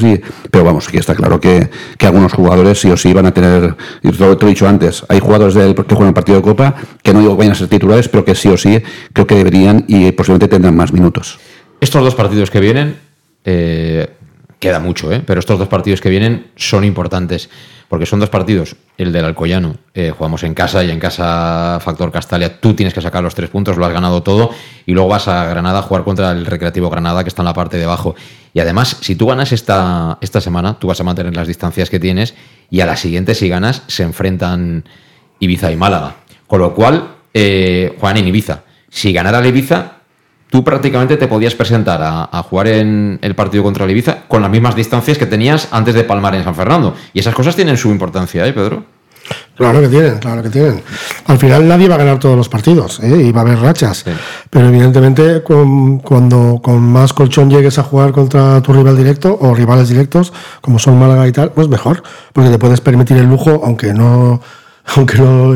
pero vamos, que está claro que algunos jugadores sí o sí van a tener, y te lo he dicho antes, hay jugadores que juegan el partido de Copa, que no digo que vayan a ser titulares, pero que sí o sí creo que deberían y posiblemente tendrán más minutos. Estos 2 partidos que vienen, queda mucho, pero estos 2 partidos que vienen son importantes, porque son 2 partidos, el del Alcoyano, jugamos en casa y en casa Factor Castalia, tú tienes que sacar los 3 puntos, lo has ganado todo, y luego vas a Granada a jugar contra el Recreativo Granada, que está en la parte de abajo. Y además, si tú ganas esta semana, tú vas a mantener las distancias que tienes, y a la siguiente, si ganas, se enfrentan Ibiza y Málaga. Con lo cual, juegan en Ibiza. Si ganara el Ibiza, tú prácticamente te podías presentar a jugar en el partido contra el Ibiza con las mismas distancias que tenías antes de palmar en San Fernando. Y esas cosas tienen su importancia, ¿eh, Pedro? Claro que tienen. Al final nadie va a ganar todos los partidos, y va a haber rachas. Sí. Pero evidentemente cuando con más colchón llegues a jugar contra tu rival directo o rivales directos, como son Málaga y tal, pues mejor. Porque te puedes permitir el lujo, aunque no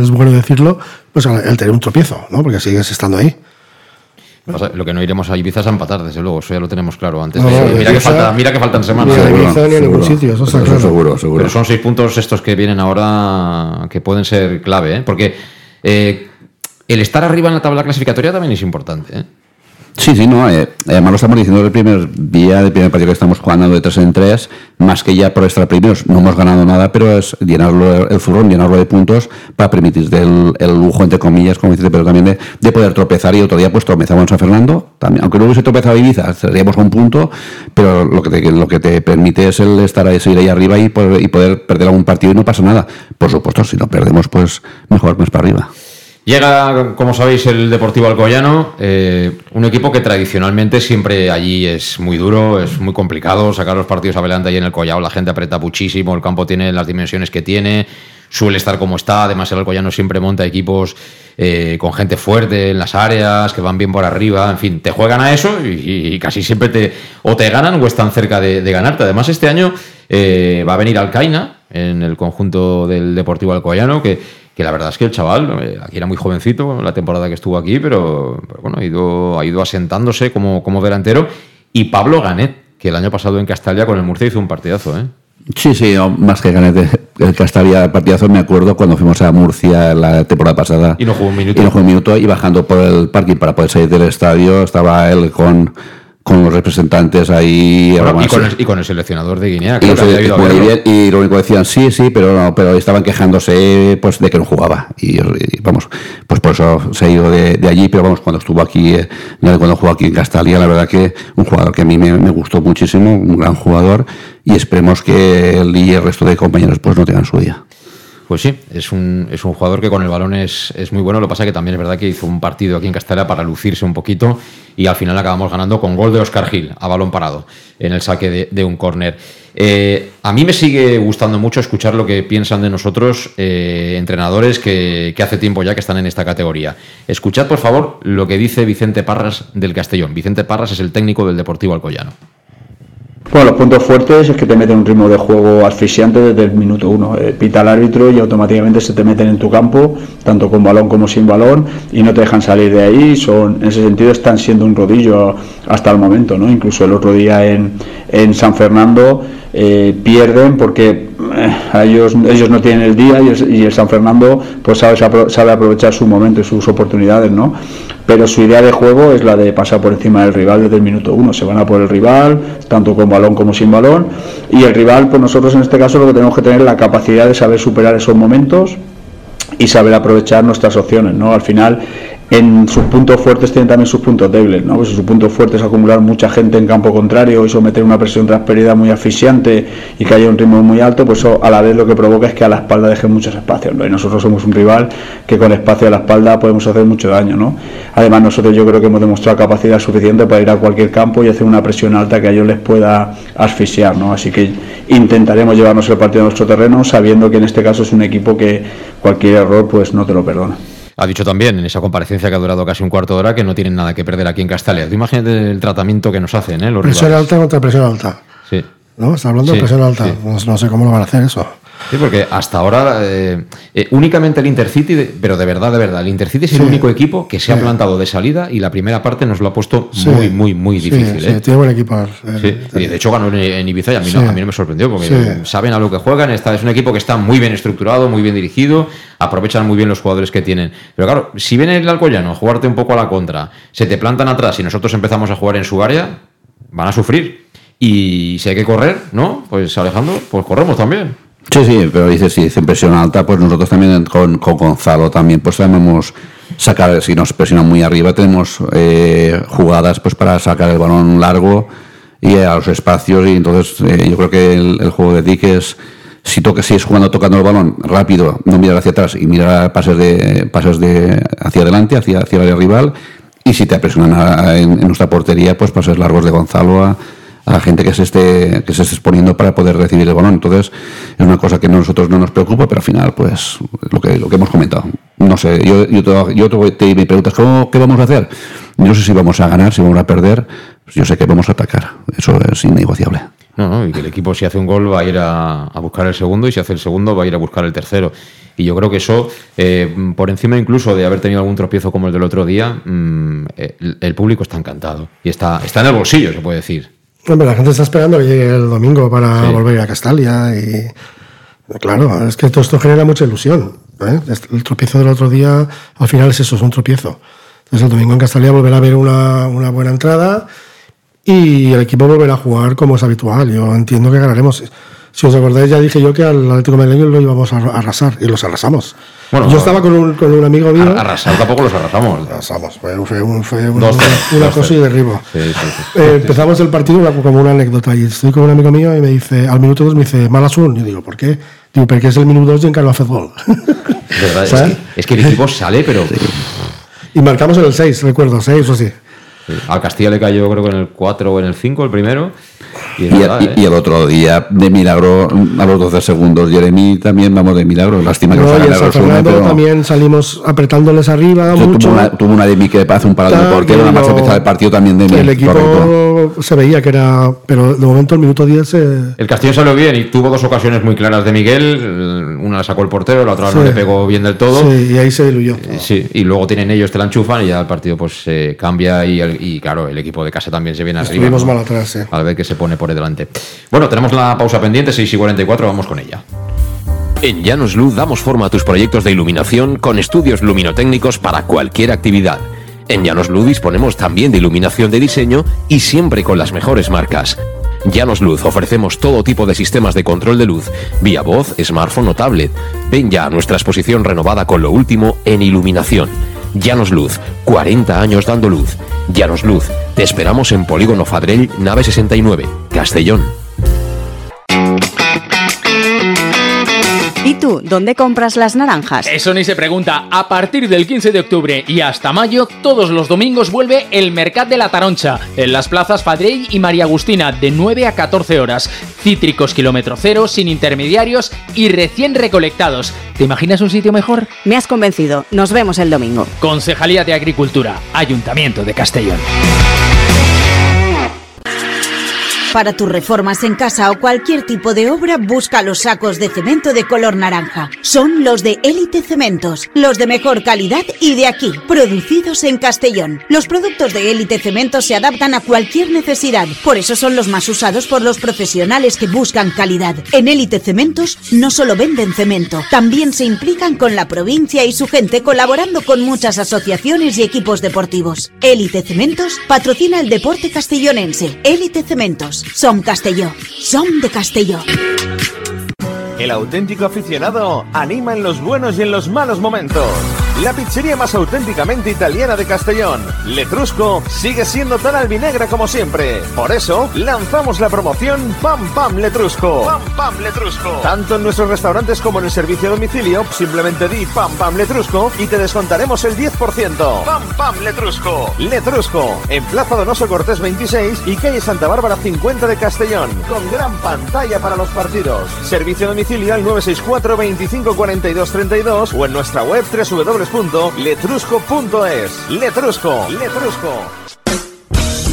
es bueno decirlo, pues el tener un tropiezo, ¿no? Porque sigues estando ahí. Lo que no iremos a Ibiza es a empatar, desde luego, eso ya lo tenemos claro antes. Mira que faltan semanas. Ni a Ibiza ni a ningún sitio, eso está claro. Seguro. Pero son 6 puntos estos que vienen ahora que pueden ser clave, ¿eh? Porque el estar arriba en la tabla clasificatoria también es importante, ¿eh? Sí, no. Además lo estamos diciendo el primer partido que estamos jugando de 3 en 3, más que ya por estar primeros, no hemos ganado nada, pero es llenarlo el zurrón, llenarlo de puntos para permitirte el lujo, entre comillas, como dices, pero también de poder tropezar, y otro día pues tropezamos en San Fernando, también, aunque no hubiese tropezado Ibiza, estaríamos a un punto, pero lo que te permite es el estar ahí, seguir ahí arriba y poder perder algún partido y no pasa nada. Por supuesto, si no perdemos, pues mejor más para arriba. Llega, como sabéis, el Deportivo Alcoyano, un equipo que tradicionalmente siempre allí es muy duro, es muy complicado sacar los partidos adelante allí en el Collao, la gente aprieta muchísimo, el campo tiene las dimensiones que tiene, suele estar como está, además el Alcoyano siempre monta equipos con gente fuerte en las áreas, que van bien por arriba, en fin, te juegan a eso y casi siempre te ganan o están cerca de ganarte. Además este año va a venir Alcaina en el conjunto del Deportivo Alcoyano, que la verdad es que el chaval, aquí era muy jovencito la temporada que estuvo aquí, pero bueno, ha ido asentándose como delantero. Y Pablo Ganet, que el año pasado en Castalia con el Murcia hizo un partidazo, ¿eh? Sí, más que Ganet, el Castalia partidazo, me acuerdo cuando fuimos a Murcia la temporada pasada. Y no jugó un minuto. Y bajando por el parking para poder salir del estadio, estaba él con con los representantes ahí... Bueno, y con el seleccionador de Guinea. Y lo único decían, sí, pero estaban quejándose pues de que no jugaba. Y vamos, pues por eso se ha ido de allí, pero vamos, cuando jugó aquí en Castalia, la verdad que un jugador que a mí me gustó muchísimo, un gran jugador, y esperemos que él y el resto de compañeros pues no tengan su día. Pues sí, es un jugador que con el balón es muy bueno. Lo que pasa que también es verdad que hizo un partido aquí en Castalia para lucirse un poquito y al final acabamos ganando con gol de Óscar Gil a balón parado en el saque de un córner. A mí me sigue gustando mucho escuchar lo que piensan de nosotros entrenadores que hace tiempo ya que están en esta categoría. Escuchad, por favor, lo que dice Vicente Parras del Castellón. Vicente Parras es el técnico del Deportivo Alcoyano. Bueno, los puntos fuertes es que te meten un ritmo de juego asfixiante desde el minuto uno. Pita el árbitro y automáticamente se te meten en tu campo, tanto con balón como sin balón, y no te dejan salir de ahí. En ese sentido están siendo un rodillo hasta el momento, ¿no? Incluso el otro día en San Fernando pierden porque a ellos no tienen el día y el San Fernando pues sabe aprovechar su momento y sus oportunidades, ¿no? Pero su idea de juego es la de pasar por encima del rival desde el minuto uno. Se van a por el rival, tanto con balón como sin balón. Y el rival, pues nosotros en este caso lo que tenemos que tener es la capacidad de saber superar esos momentos y saber aprovechar nuestras opciones, ¿no? Al final, en sus puntos fuertes tienen también sus puntos débiles, ¿no? Pues sus puntos fuertes es acumular mucha gente en campo contrario y someter una presión tras pérdida muy asfixiante y que haya un ritmo muy alto, pues eso a la vez lo que provoca es que a la espalda dejen muchos espacios, ¿no? Y nosotros somos un rival que con espacio a la espalda podemos hacer mucho daño, ¿no? Además nosotros yo creo que hemos demostrado capacidad suficiente para ir a cualquier campo y hacer una presión alta que a ellos les pueda asfixiar, ¿no? Así que intentaremos llevarnos el partido a nuestro terreno sabiendo que en este caso es un equipo que cualquier error pues no te lo perdona. Ha dicho también en esa comparecencia que ha durado casi un cuarto de hora que no tienen nada que perder aquí en Castalia. Tú imagínate el tratamiento que nos hacen, ¿eh? Los presión rivales. Alta contra presión alta. Sí. ¿No? Está hablando de presión alta. Sí. No sé cómo lo van a hacer eso. Sí, porque hasta ahora únicamente el Intercity, pero de verdad, el Intercity es el único equipo que se ha plantado de salida y la primera parte nos lo ha puesto muy difícil. Sí, tiene buen equipo. Y de hecho ganó en Ibiza y a mí no me sorprendió porque saben a lo que juegan. Es un equipo que está muy bien estructurado, muy bien dirigido, aprovechan muy bien los jugadores que tienen. Pero claro, si viene el Alcoyano a jugarte un poco a la contra, se te plantan atrás y nosotros empezamos a jugar en su área, van a sufrir. Y si hay que correr, ¿no? Pues Alejandro, pues corremos también. Sí, pero dices, si dicen presión alta, pues nosotros también con Gonzalo también pues sabemos sacar, si nos presionan muy arriba tenemos jugadas pues para sacar el balón largo y a los espacios, y entonces yo creo que el juego de Dick es si es jugando tocando el balón rápido, no mirar hacia atrás y mirar pases de hacia adelante, hacia el rival, y si te presionan en nuestra portería pues pases largos de Gonzalo a la gente que se esté exponiendo para poder recibir el balón. Entonces es una cosa que a nosotros no nos preocupa, pero al final pues lo que hemos comentado, no sé, yo te me preguntas ¿qué vamos a hacer? No sé si vamos a ganar, si vamos a perder, pues yo sé que vamos a atacar, eso es innegociable. No, y que el equipo si hace un gol va a ir a buscar el segundo, y si hace el segundo va a ir a buscar el tercero. Y yo creo que eso, por encima incluso de haber tenido algún tropiezo como el del otro día, el público está encantado y está en el bolsillo, se puede decir. Hombre, la gente está esperando que llegue el domingo para volver a ir a Castalia y claro, es que todo esto genera mucha ilusión, ¿eh? El tropiezo del otro día al final es eso, es un tropiezo. Entonces el domingo en Castalia volverá a haber una buena entrada y el equipo volverá a jugar como es habitual. Yo entiendo que ganaremos. Si os acordáis, ya dije yo que al Atlético Madrileño lo íbamos a arrasar y los arrasamos. Bueno, yo estaba con un amigo mío. Arrasar tampoco los arrasamos. Fue una cosa y derribo. Sí. Empezamos el partido como una anécdota y estoy con un amigo mío y me dice, al minuto 2 me dice, mal asun. Yo digo, ¿por qué? Digo, porque es el minuto 2 y encargo a fútbol. Es que el equipo sale, pero... Sí. Y marcamos en el 6, recuerdo, 6 o así. Al Castilla le cayó creo que en el 4 o en el 5 el primero y el otro día de milagro a los 12 segundos Jeremy también, vamos, de milagro, lástima que nos San Fernando pero... también salimos apretándoles arriba. Yo mucho tuvo una de mí que hace un parado de portero nada más empezar el partido también de mí, el equipo correcto. Se veía que era, pero de momento el minuto 10 el Castillo salió bien y tuvo dos ocasiones muy claras de Miguel, una la sacó el portero, la otra no le pegó bien del todo y ahí se diluyó y luego tienen ellos, te la enchufan y ya el partido pues cambia y claro, el equipo de casa también se viene arriba. Estuvimos mal atrás, sí. Al ver que se pone por delante. Bueno, tenemos la pausa pendiente, 6:44, vamos con ella. En Llanos Luz damos forma a tus proyectos de iluminación con estudios luminotécnicos para cualquier actividad. En Llanos Luz disponemos también de iluminación de diseño y siempre con las mejores marcas. Llanos Luz, ofrecemos todo tipo de sistemas de control de luz, vía voz, smartphone o tablet. Ven ya a nuestra exposición renovada con lo último en iluminación. Llanos Luz, 40 años dando luz. Llanos Luz, te esperamos en Polígono Fadrell, nave 69, Castellón. ¿Y tú, dónde compras las naranjas? Eso ni se pregunta. A partir del 15 de octubre y hasta mayo, todos los domingos vuelve el Mercat de la Taronja, en las plazas Fadrell y María Agustina, de 9 a 14 horas. Cítricos kilómetro cero, sin intermediarios y recién recolectados. ¿Te imaginas un sitio mejor? Me has convencido. Nos vemos el domingo. Concejalía de Agricultura, Ayuntamiento de Castellón. Para tus reformas en casa o cualquier tipo de obra, busca los sacos de cemento de color naranja. Son los de Élite Cementos, los de mejor calidad y de aquí, producidos en Castellón. Los productos de Élite Cementos se adaptan a cualquier necesidad, por eso son los más usados por los profesionales que buscan calidad. En Élite Cementos no solo venden cemento, también se implican con la provincia y su gente, colaborando con muchas asociaciones y equipos deportivos. Élite Cementos patrocina el deporte castellonense. Élite Cementos. Son Castelló, son de Castelló. El auténtico aficionado anima en los buenos y en los malos momentos. La pizzería más auténticamente italiana de Castellón, L'Etrusco, sigue siendo tan albinegra como siempre. Por eso, lanzamos la promoción Pam Pam L'Etrusco. Pam Pam L'Etrusco. Tanto en nuestros restaurantes como en el servicio a domicilio, simplemente di Pam Pam L'Etrusco y te descontaremos el 10%. Pam Pam L'Etrusco. L'Etrusco, en Plaza Donoso Cortés 26 y calle Santa Bárbara 50 de Castellón, con gran pantalla para los partidos. Servicio a domicilio al 964 25 42 32 o en nuestra web www.letrusco.es. L'Etrusco, L'Etrusco.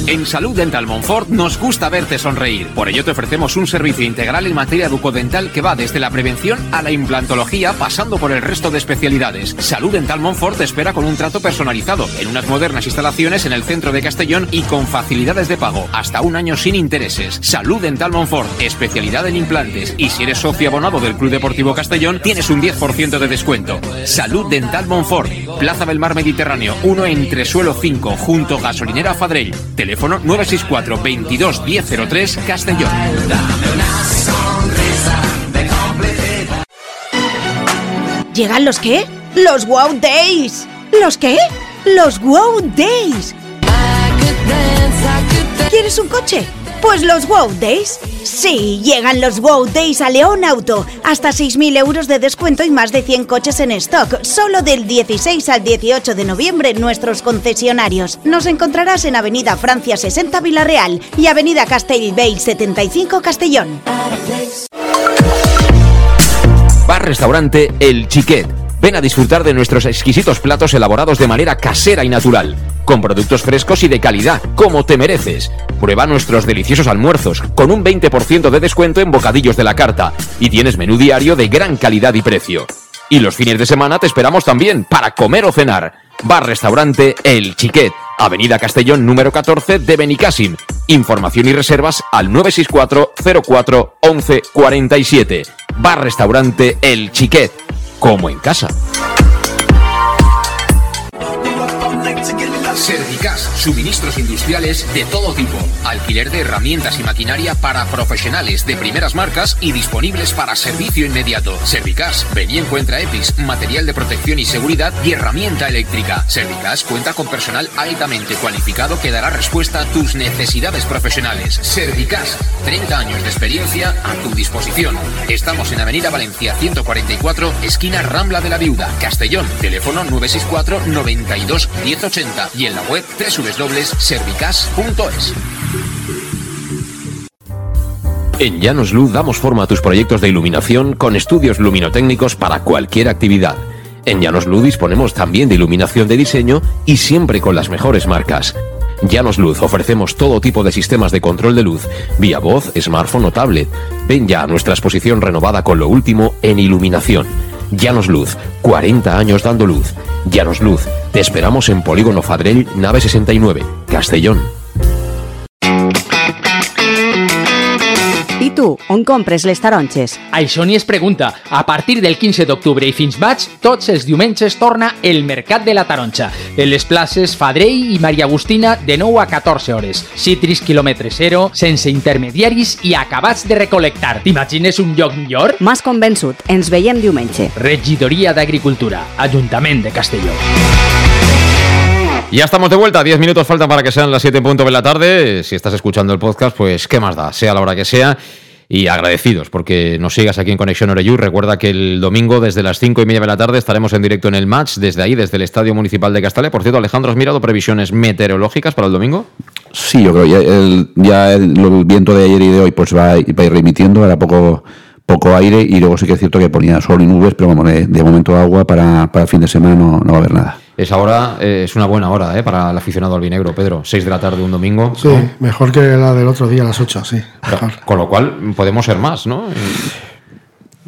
En Salud Dental Monfort nos gusta verte sonreír. Por ello te ofrecemos un servicio integral en materia bucodental que va desde la prevención a la implantología, pasando por el resto de especialidades. Salud Dental Monfort te espera con un trato personalizado en unas modernas instalaciones en el centro de Castellón y con facilidades de pago, hasta un año sin intereses. Salud Dental Monfort, especialidad en implantes. Y si eres socio abonado del Club Deportivo Castellón, tienes un 10% de descuento. Salud Dental Monfort, Plaza del Mar Mediterráneo 1 entre suelo 5, junto gasolinera Fadrell. Teléfono 964 22 1003 Castellón. ¿Llegan los qué? ¡Los Wow Days! ¿Los qué? ¡Los Wow Days! ¿Quieres un coche? Pues los Wow Days. Sí, llegan los Wow Days a León Auto. Hasta 6.000 euros de descuento y más de 100 coches en stock. Solo del 16 al 18 de noviembre en nuestros concesionarios. Nos encontrarás en Avenida Francia 60 Villarreal y Avenida Castellbell 75 Castellón. Bar Restaurante El Chiquet. Ven a disfrutar de nuestros exquisitos platos elaborados de manera casera y natural, con productos frescos y de calidad, como te mereces. Prueba nuestros deliciosos almuerzos, con un 20% de descuento en bocadillos de la carta, y tienes menú diario de gran calidad y precio. Y los fines de semana te esperamos también, para comer o cenar. Bar-Restaurante El Chiquet, Avenida Castellón, número 14 de Benicàssim. Información y reservas al 964 04 11 47. Bar-Restaurante El Chiquet. Como en casa. Servicax, suministros industriales de todo tipo, alquiler de herramientas y maquinaria para profesionales de primeras marcas y disponibles para servicio inmediato. Servicax, ven y encuentra EPIs, material de protección y seguridad y herramienta eléctrica. Servicax cuenta con personal altamente cualificado que dará respuesta a tus necesidades profesionales. Servicax, 30 años de experiencia a tu disposición. Estamos en Avenida Valencia 144, esquina Rambla de la Viuda, Castellón. Teléfono 964 92 1080 y en la web www.servicas.es. En Llanos Luz damos forma a tus proyectos de iluminación con estudios luminotécnicos para cualquier actividad. En Llanos Luz disponemos también de iluminación de diseño y siempre con las mejores marcas. Llanos Luz, ofrecemos todo tipo de sistemas de control de luz, vía voz, smartphone o tablet. Ven ya a nuestra exposición renovada con lo último en iluminación. Llanos Luz, 40 años dando luz. Llanos Luz, te esperamos en Polígono Fadrell, nave 69, Castellón. tu on compres les taronges. Això ni es pregunta. A partir del 15 d'octubre i fins maig, tots els diumenges torna el Mercat de la Taronja. En les places Fadrell i Maria Agustina de 9 a 14 hores. Citris quilòmetre zero, sense intermediaris i acabats de recolectar. T'imagines un lloc millor? M'has convençut. Ens veiem diumenge. Regidoria d'Agricultura. Ajuntament de Castelló. Ya estamos de vuelta, 10 minutos faltan para que sean las 7 en punto de la tarde. Si estás escuchando el podcast, pues qué más da, sea la hora que sea. Y agradecidos porque nos sigas aquí en Conexión Oreyú. Recuerda que el domingo desde las 5:30 de la tarde estaremos en directo en el match desde ahí, desde el Estadio Municipal de Castalia. Por cierto, Alejandro, ¿has mirado previsiones meteorológicas para el domingo? Sí, yo creo que el viento de ayer y de hoy pues va a ir remitiendo, era poco aire y luego sí que es cierto que ponía sol y nubes, pero vamos, de momento agua para el fin de semana no va a haber nada. Esa hora es una buena hora para el aficionado albinegro, Pedro. 6 de la tarde un domingo. Sí, ¿no? Mejor que la del otro día, a las 8, sí. Pero, con lo cual podemos ser más, ¿no?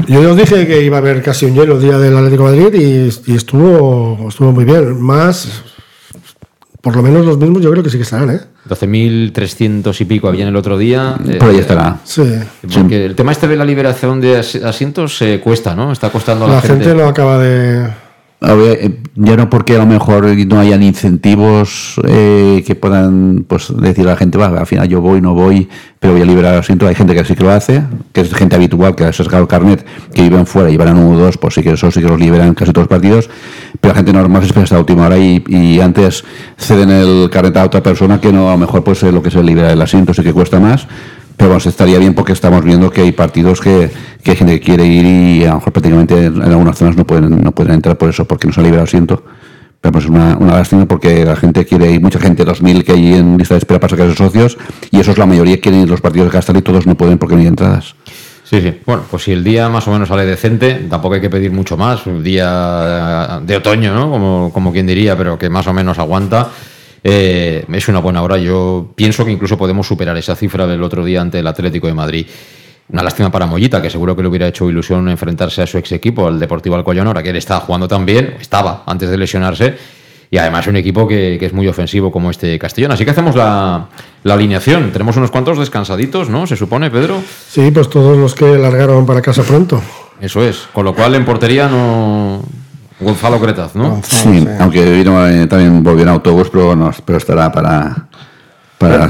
Yo os dije que iba a haber casi un hielo el día del Atlético de Madrid y estuvo muy bien. Más, por lo menos los mismos yo creo que sí que estarán, 12.300 y pico había en el otro día. Por ahí estará. Sí. Porque el tema este de la liberación de asientos cuesta, ¿no? Está costando a la gente. La gente no acaba de... A ver, ya no porque a lo mejor no hayan incentivos que puedan pues decir a la gente, al final yo voy, no voy, pero voy a liberar el asiento. Hay gente que sí que lo hace, que es gente habitual, que ha sacado el carnet, que viven fuera y van a 1 o 2, pues sí que eso sí que los liberan casi todos los partidos, pero la gente normal se espera hasta la última hora y antes ceden el carnet a otra persona que no, a lo mejor pues lo que se libera el asiento sí que cuesta más. Pero vamos, estaría bien porque estamos viendo que hay partidos que hay gente que quiere ir y a lo mejor prácticamente en algunas zonas no pueden entrar por eso, porque no se ha liberado asiento. Pero pues es una lástima porque la gente quiere ir, mucha gente, 2.000 que hay en lista de espera para sacar a sus socios, y eso es la mayoría, quieren ir los partidos de Castalia y todos no pueden porque no hay entradas. Sí, sí. Bueno, pues si el día más o menos sale decente, tampoco hay que pedir mucho más, un día de otoño, ¿no? Como quien diría, pero que más o menos aguanta. Es una buena hora. Yo pienso que incluso podemos superar esa cifra del otro día ante el Atlético de Madrid. Una lástima para Mollita, que seguro que le hubiera hecho ilusión enfrentarse a su ex equipo, al Deportivo Alcoyano, ahora que él estaba jugando tan bien, estaba antes de lesionarse, y además un equipo que es muy ofensivo como este Castellón. Así que hacemos la alineación. Tenemos unos cuantos descansaditos, ¿no? Se supone, Pedro. Sí, pues todos los que largaron para casa pronto. Eso es, con lo cual en portería no... Gonzalo Cretaz, ¿no? Sí, aunque vino, también volvió en autobús, pero estará para pero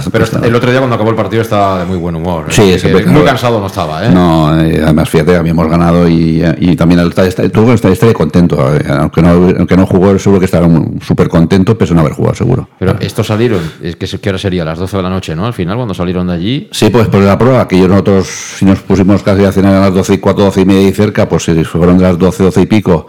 el otro día cuando acabó el partido estaba de muy buen humor. Sí, muy cansado no estaba, No, además fíjate, habíamos ganado y también está contento, aunque no jugó, seguro que estará súper contento, pese a no haber jugado, seguro. Pero estos salieron, es que ¿qué hora sería? Las 12 de la noche, ¿no? Al final, cuando salieron de allí. Sí, pues por la prueba, que nosotros si nos pusimos casi a cenar a las 12:15, 12:30 y cerca, pues si fueron de las 12, 12 y pico.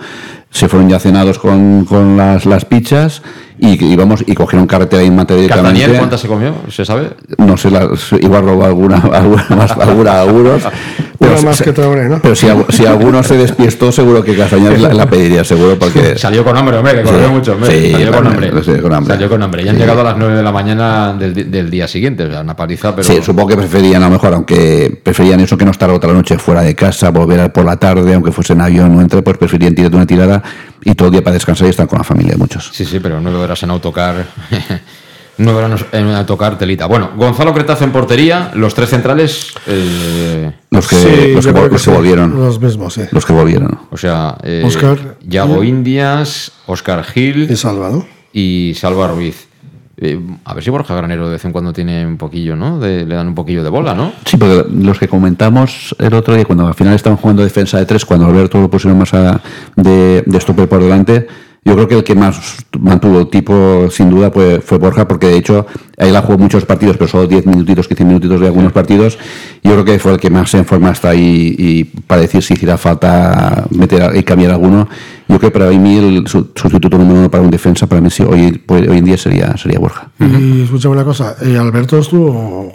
Se fueron ya cenados con las pichas y vamos y cogieron carretera inmaterialmente. ¿Castañer cuánta se comió? ¿Se sabe? No sé, igual robó alguna a euros. Pero más que Traore, ¿no? Pero si alguno se despiestó, seguro que Castañer la pediría, seguro, porque... Salió con hambre, hombre, que comió mucho, hombre. Sí, Salió con hambre. Ya han llegado a las 9 de la mañana del día siguiente, o sea, una paliza, pero... Sí, supongo que preferían, a lo mejor, aunque preferían eso que no estar otra noche fuera de casa, volver por la tarde, aunque fuese en avión o entre, pues preferían tirarte una tirada y todo el día para descansar y estar con la familia, muchos. Sí, sí, pero 9 horas en autocar, 9 horas en autocar, telita. Bueno, Gonzalo Cretaz en portería, los 3 centrales... Los que volvieron. Los mismos, sí. Los que volvieron. O sea, Yago Indias, Óscar Gil... Y Salva Ruiz. A ver si Borja Granero de vez en cuando tiene un poquillo, ¿no? Le dan un poquillo de bola, ¿no? Sí, porque los que comentamos el otro día, cuando al final estaban jugando defensa de 3, cuando Alberto lo pusieron más de stopper por delante, yo creo que el que más mantuvo el tipo, sin duda, pues, fue Borja, porque de hecho él ha jugado muchos partidos, pero solo 10 minutitos, 15 minutitos de algunos partidos. Yo creo que fue el que más en forma está ahí, y para decir si hiciera falta meter y cambiar alguno. Yo creo que para mí el sustituto número 1 para un defensa, para mí sí, hoy en día sería Borja. Y escúchame una cosa, Alberto estuvo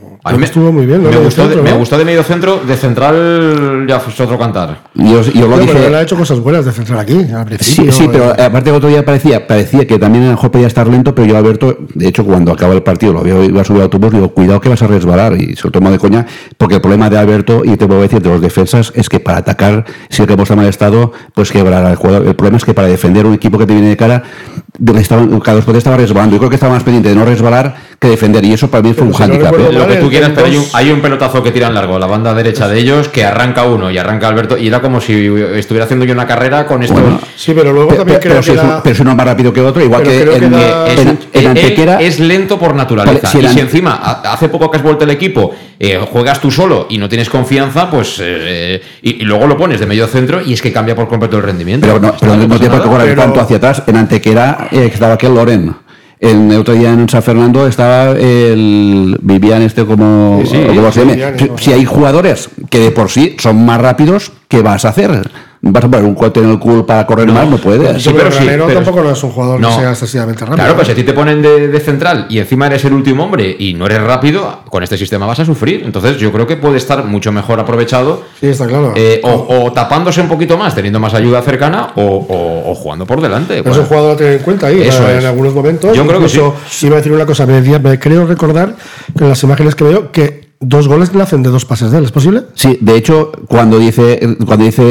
muy bien, ¿no? Me gustó de medio centro, de central ya fue otro cantar. Yo lo dije, pero él ha hecho cosas buenas de central aquí, al principio. Sí, pero aparte el otro día parecía que también a lo mejor podía estar lento, pero yo Alberto, de hecho cuando acaba el partido, lo veo, iba a subir al autobús, digo, cuidado que vas a resbalar, y se lo tomo de coña, porque el problema de Alberto, y te puedo decir, de los defensas, es que para atacar, si el equipo está mal estado, pues quebrar al jugador. El problema es que para defender un equipo que te viene de cara, cada dos potes estaba resbalando. Yo creo que estaba más pendiente de no resbalar que defender, y eso para mí fue un hándicap. Lo que tú quieras, pero hay un pelotazo que tiran largo a la banda derecha de ellos, que arranca uno y arranca Alberto, y era como si estuviera haciendo yo una carrera con esto. Bueno, sí, pero luego también creo que era... Pero es uno más rápido que otro, igual que en Antequera. Es lento por naturaleza, y si encima, hace poco que has vuelto el equipo, juegas tú solo y no tienes confianza, pues y luego lo pones de medio centro y es que cambia por completo el rendimiento. Pero al mismo tiempo que jugar el tanto hacia atrás, en Antequera estaba aquel Loren. El otro día en San Fernando estaba el Vivian como... Si hay jugadores que de por sí son más rápidos, ¿qué vas a hacer? ¿Vas a poner un cuate en el culo para correr más? No puedes. Sí, pero Granero tampoco no es un jugador que sea excesivamente rápido. Claro, pues si a ti te ponen de central y encima eres el último hombre y no eres rápido, con este sistema vas a sufrir. Entonces yo creo que puede estar mucho mejor aprovechado. Sí, está claro. O tapándose un poquito más, teniendo más ayuda cercana, o jugando por delante. Es un jugador a tener en cuenta ahí. Eso en algunos momentos. Yo creo que sí. Iba a decir una cosa. Me creo recordar que en las imágenes que veo que 2 goles nacen de 2 pases de él, ¿es posible? Sí, de hecho, cuando dice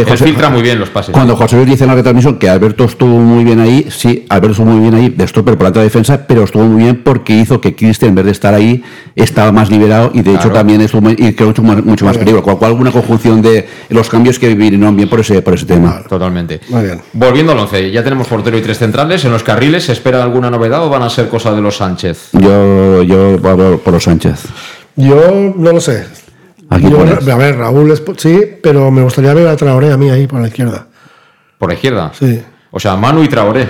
José, filtra muy bien los pases. Cuando José Luis dice en la retransmisión que Alberto estuvo muy bien ahí, sí, Alberto estuvo muy bien ahí de stopper por la defensa, pero estuvo muy bien porque hizo que Cristian, en vez de estar ahí, estaba más liberado y de hecho también estuvo mucho más peligro. Con lo cual, alguna conjunción de los cambios que vinieron bien por ese tema. Totalmente. Muy bien. Volviendo al 11, ya tenemos portero y 3 centrales. En los carriles, ¿se espera alguna novedad o van a ser cosa de los Sánchez? Yo voy por los Sánchez. Yo no lo sé. A ver, Raúl sí, pero me gustaría ver a Traore a mí ahí por la izquierda. ¿Por la izquierda? Sí. O sea, Manu y Traore.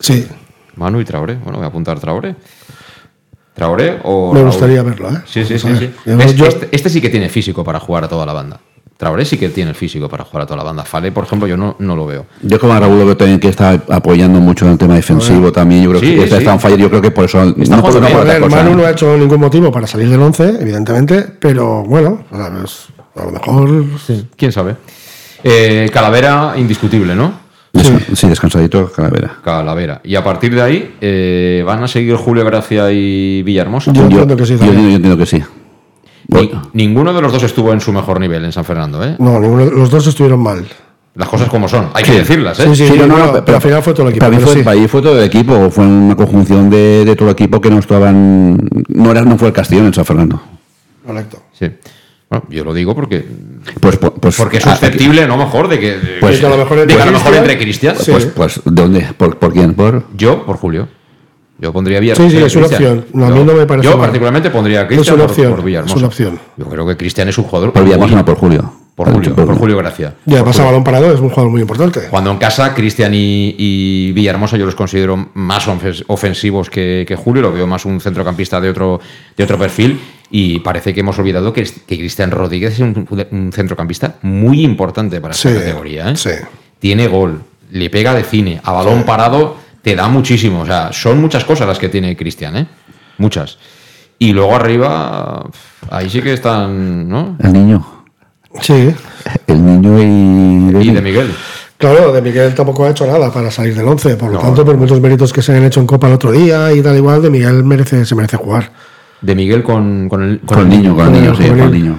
Sí. Manu y Traore. Bueno, voy a apuntar Traore. Traore o... Me gustaría Raúl. Verlo, ¿eh? Sí. Este sí que tiene físico para jugar a toda la banda. Traoré sí que tiene el físico para jugar a toda la banda. Fale, por ejemplo, yo no lo veo. Yo como a Raúl lo veo también que está apoyando mucho en el tema defensivo también. Yo creo que está en fallo. Yo creo que por eso... Manu no ha hecho ningún motivo para salir del 11, evidentemente, pero bueno, a lo mejor... Sí. ¿Quién sabe? Calavera, indiscutible, ¿no? Sí, descansadito, Calavera. Y a partir de ahí, ¿van a seguir Julio Gracia y Villahermosa? Yo entiendo que sí. Yo entiendo que sí. Ninguno de los dos estuvo en su mejor nivel en San Fernando, ¿eh? No, los dos estuvieron mal. Las cosas como son, hay que decirlas, ¿eh? Pero al final fue todo el equipo. Para mí fue todo el equipo, fue una conjunción de todo el equipo que no estaban... No fue el Castellón en San Fernando. Correcto. Sí. Bueno, yo lo digo porque... Pues porque es susceptible, ¿no? Mejor de que... Pues, a lo mejor entre Cristian. Sí. Pues, ¿de dónde? ¿Por quién? Yo, por Julio. Yo pondría Villarreal. Sí, es una opción. No, a mí no me parece. Yo particularmente pondría a Cristian por Villarreal. Es una opción. Yo creo que Cristian es un jugador. Por Villarreal, no por Julio. Por Julio Gracia. Ya pasa balón parado, es un jugador muy importante. Cuando en casa, Cristian y Villahermosa yo los considero más ofensivos que Julio, lo veo más un centrocampista de otro perfil, y parece que hemos olvidado que Cristian Rodríguez es un centrocampista muy importante para esta categoría, ¿eh? Sí. Tiene gol, le pega de cine, a balón parado... Te da muchísimo, o sea, son muchas cosas las que tiene Cristian, ¿eh? Muchas. Y luego arriba, ahí sí que están, ¿no? El niño. Sí. El niño y De Miguel. Claro, De Miguel tampoco ha hecho nada para salir del 11, por lo tanto, por muchos méritos que se han hecho en Copa el otro día y tal, igual, De Miguel se merece jugar. De Miguel con el niño.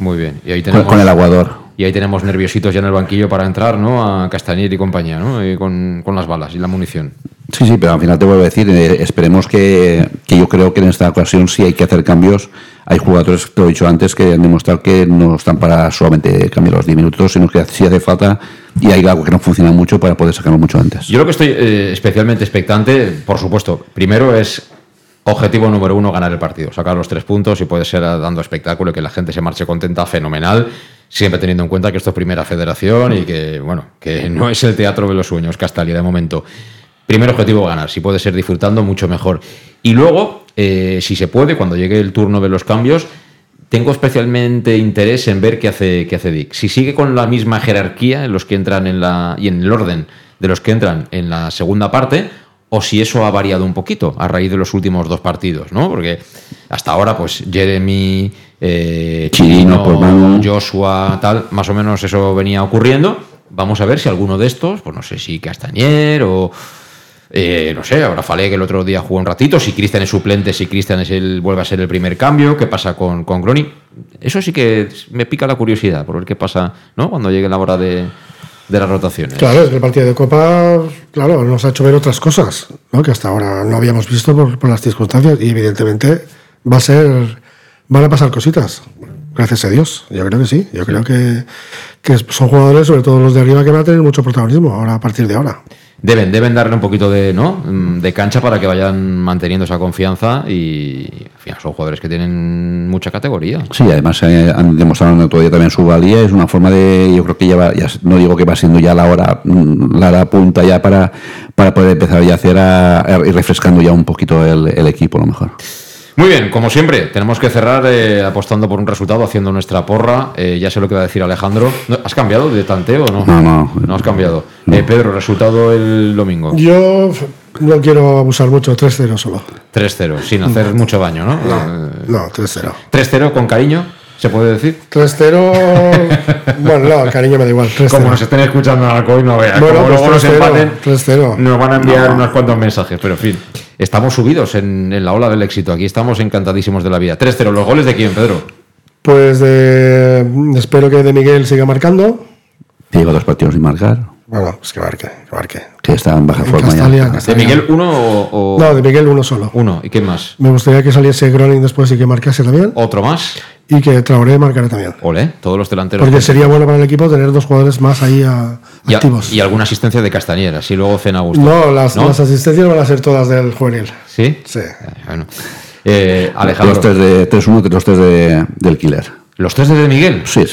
Muy bien. Y ahí tenemos... con el aguador. Y ahí tenemos nerviositos ya en el banquillo para entrar, ¿no? A Castañer y compañía, ¿no? Y con las balas y la munición. Sí, pero al final te vuelvo a decir, esperemos que yo creo que en esta ocasión sí hay que hacer cambios. Hay jugadores, te lo he dicho antes, que han demostrado que no están para solamente cambiar los 10 minutos, sino que sí hace falta y hay algo que no funciona mucho para poder sacarlo mucho antes. Yo lo que estoy especialmente expectante, por supuesto, primero es... Objetivo número 1, ganar el partido, sacar los 3 puntos y puede ser dando espectáculo y que la gente se marche contenta, fenomenal, siempre teniendo en cuenta que esto es primera federación y que, bueno, que no es el teatro de los sueños, Castalia, de momento. Primer objetivo, ganar, si puede ser disfrutando, mucho mejor. Y luego, si se puede, cuando llegue el turno de los cambios, tengo especialmente interés en ver qué hace Dick. Si sigue con la misma jerarquía en los que entran y en el orden de los que entran en la segunda parte, o si eso ha variado un poquito a raíz de los últimos 2 partidos, ¿no? Porque hasta ahora, pues, Jeremy, Chirino, Joshua, tal, más o menos eso venía ocurriendo. Vamos a ver si alguno de estos, pues no sé si Castañer o... no sé, ahora Falé, que el otro día jugó un ratito, si Cristian es suplente, si Cristian vuelve a ser el primer cambio, ¿qué pasa con Gronning? Eso sí que me pica la curiosidad por ver qué pasa, ¿no? Cuando llegue la hora de... de las rotaciones. Claro, es que el partido de Copa, claro, nos ha hecho ver otras cosas, ¿no? Que hasta ahora no habíamos visto por las circunstancias, y evidentemente va a ser, van a pasar cositas. Gracias a Dios, yo creo que sí. Yo creo que son jugadores, sobre todo los de arriba, que van a tener mucho protagonismo ahora, a partir de ahora. Deben darle un poquito de, ¿no?, de cancha para que vayan manteniendo esa confianza, y al final son jugadores que tienen mucha categoría. Sí, además han demostrado todavía también su valía. Es una forma de, yo creo que ya, no digo que va siendo ya la hora punta ya para poder empezar ya a hacer ir refrescando ya un poquito el equipo, a lo mejor. Muy bien, como siempre, tenemos que cerrar apostando por un resultado, haciendo nuestra porra. Ya sé lo que va a decir Alejandro. ¿Has cambiado de tanteo o no? No. No has cambiado. No. Pedro, resultado el domingo. Yo no quiero abusar mucho, 3-0 solo. 3-0, sin hacer mucho daño, ¿no? No, 3-0. 3-0 con cariño, ¿se puede decir? 3-0... Bueno, no, el cariño me da igual. 3-0. Como nos estén escuchando en Alcoy, no vean. Bueno, como luego nos empaten, 3-0. Nos van a enviar unos cuantos mensajes, pero en fin. Estamos subidos en la ola del éxito. Aquí estamos encantadísimos de la vida. 3-0. ¿Los goles de quién, Pedro? Pues espero que De Miguel siga marcando. Lleva 2 partidos sin marcar. Bueno, pues que marque. Que está en baja forma Castalia, ya. ¿De Miguel uno o...? No, De Miguel uno solo. Uno. ¿Y qué más? Me gustaría que saliese Gronning después y que marcase también. ¿Otro más? Y que Traore marcara también. Ole, todos los delanteros. Porque sería bueno para el equipo tener 2 jugadores más ahí activos. Y alguna asistencia de Castañer, así luego cena a gusto. No, las asistencias van a ser todas del juvenil. ¿Sí? Sí. Bueno. Alejandro. Los 3-1, los 3 del Killer. ¿Los 3 de Miguel? Sí,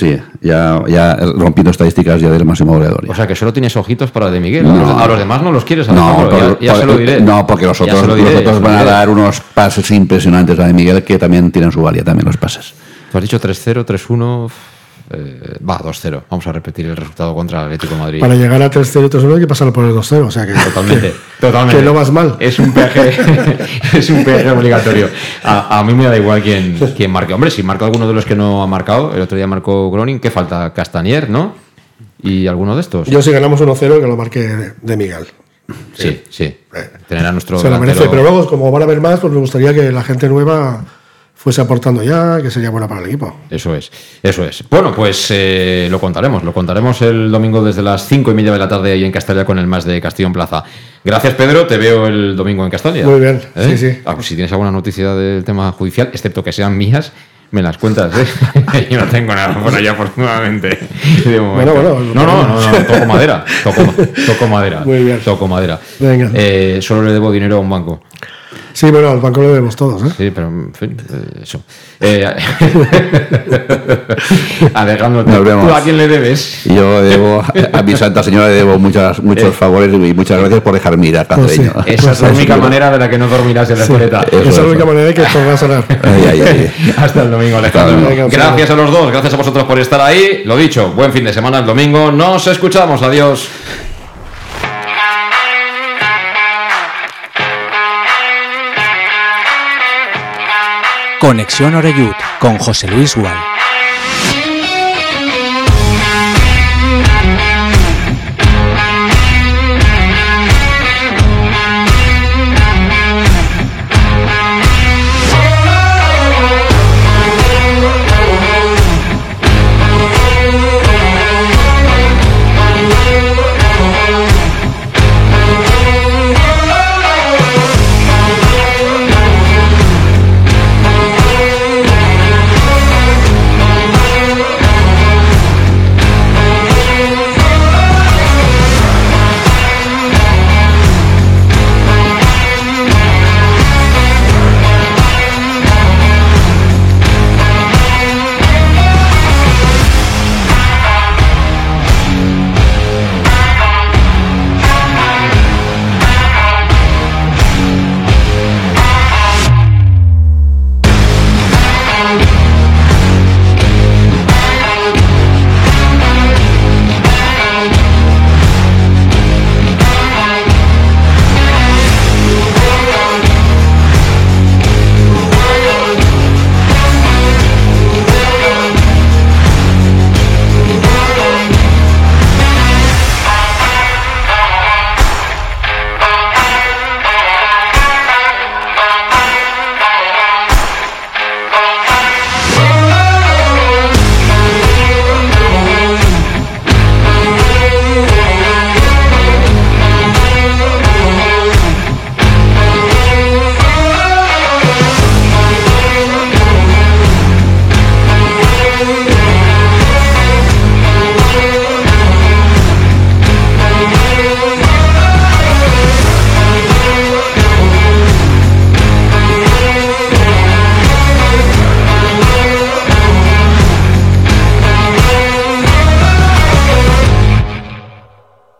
ya rompiendo estadísticas ya del máximo goleador. O sea, que solo tienes ojitos para De Miguel. No. A los demás no los quieres, Alejandro. Ya se lo diré. No, porque los otros van a dar unos pases impresionantes a De Miguel, que también tienen su valía, también los pases. Tú has dicho 3-0, 3-1... 2-0. Vamos a repetir el resultado contra el Atlético de Madrid. Para llegar a 3-0, 3-1 hay que pasar por el 2-0, o sea que totalmente. Que no vas mal. Es un peaje obligatorio. A mí me da igual quién marque. Hombre, si marca alguno de los que no ha marcado, el otro día marcó Gronning, ¿qué falta? Castañer, ¿no? Y alguno de estos. Yo, si ganamos 1-0, que lo marque De Miguel. Sí. Tener a nuestro se lo merece, pero luego, como van a haber más, pues me gustaría que la gente nueva fuese aportando ya, que sería buena para el equipo. Eso es. Bueno, pues lo contaremos el domingo desde las 5:30 de la tarde ahí en Castalia con el más de Castellón Plaza. Gracias, Pedro, te veo el domingo en Castalia. Muy bien, sí. Si tienes alguna noticia del tema judicial, excepto que sean mías, me las cuentas, ¿eh? Yo no tengo nada por allá, afortunadamente. Bueno. No, toco madera. Muy bien. Toco madera. Venga. Solo le debo dinero a un banco. Sí, bueno, al banco lo debemos todos, ¿eh? Sí, pero en fin, eso. Alejandro, ¿tú a quién le debes? Yo debo, a mi Santa Señora le debo muchos favores y muchas gracias por dejarme ir a Cacereño. Pues sí. Esa es la única manera de la que no dormirás en la escoleta. Esa es la única manera de que esto va a sonar. Hasta el domingo, Alejandro. Gracias a los dos, gracias a vosotros por estar ahí. Lo dicho, buen fin de semana el domingo. Nos escuchamos, adiós. Conexión Oreyud con José Luis Gual.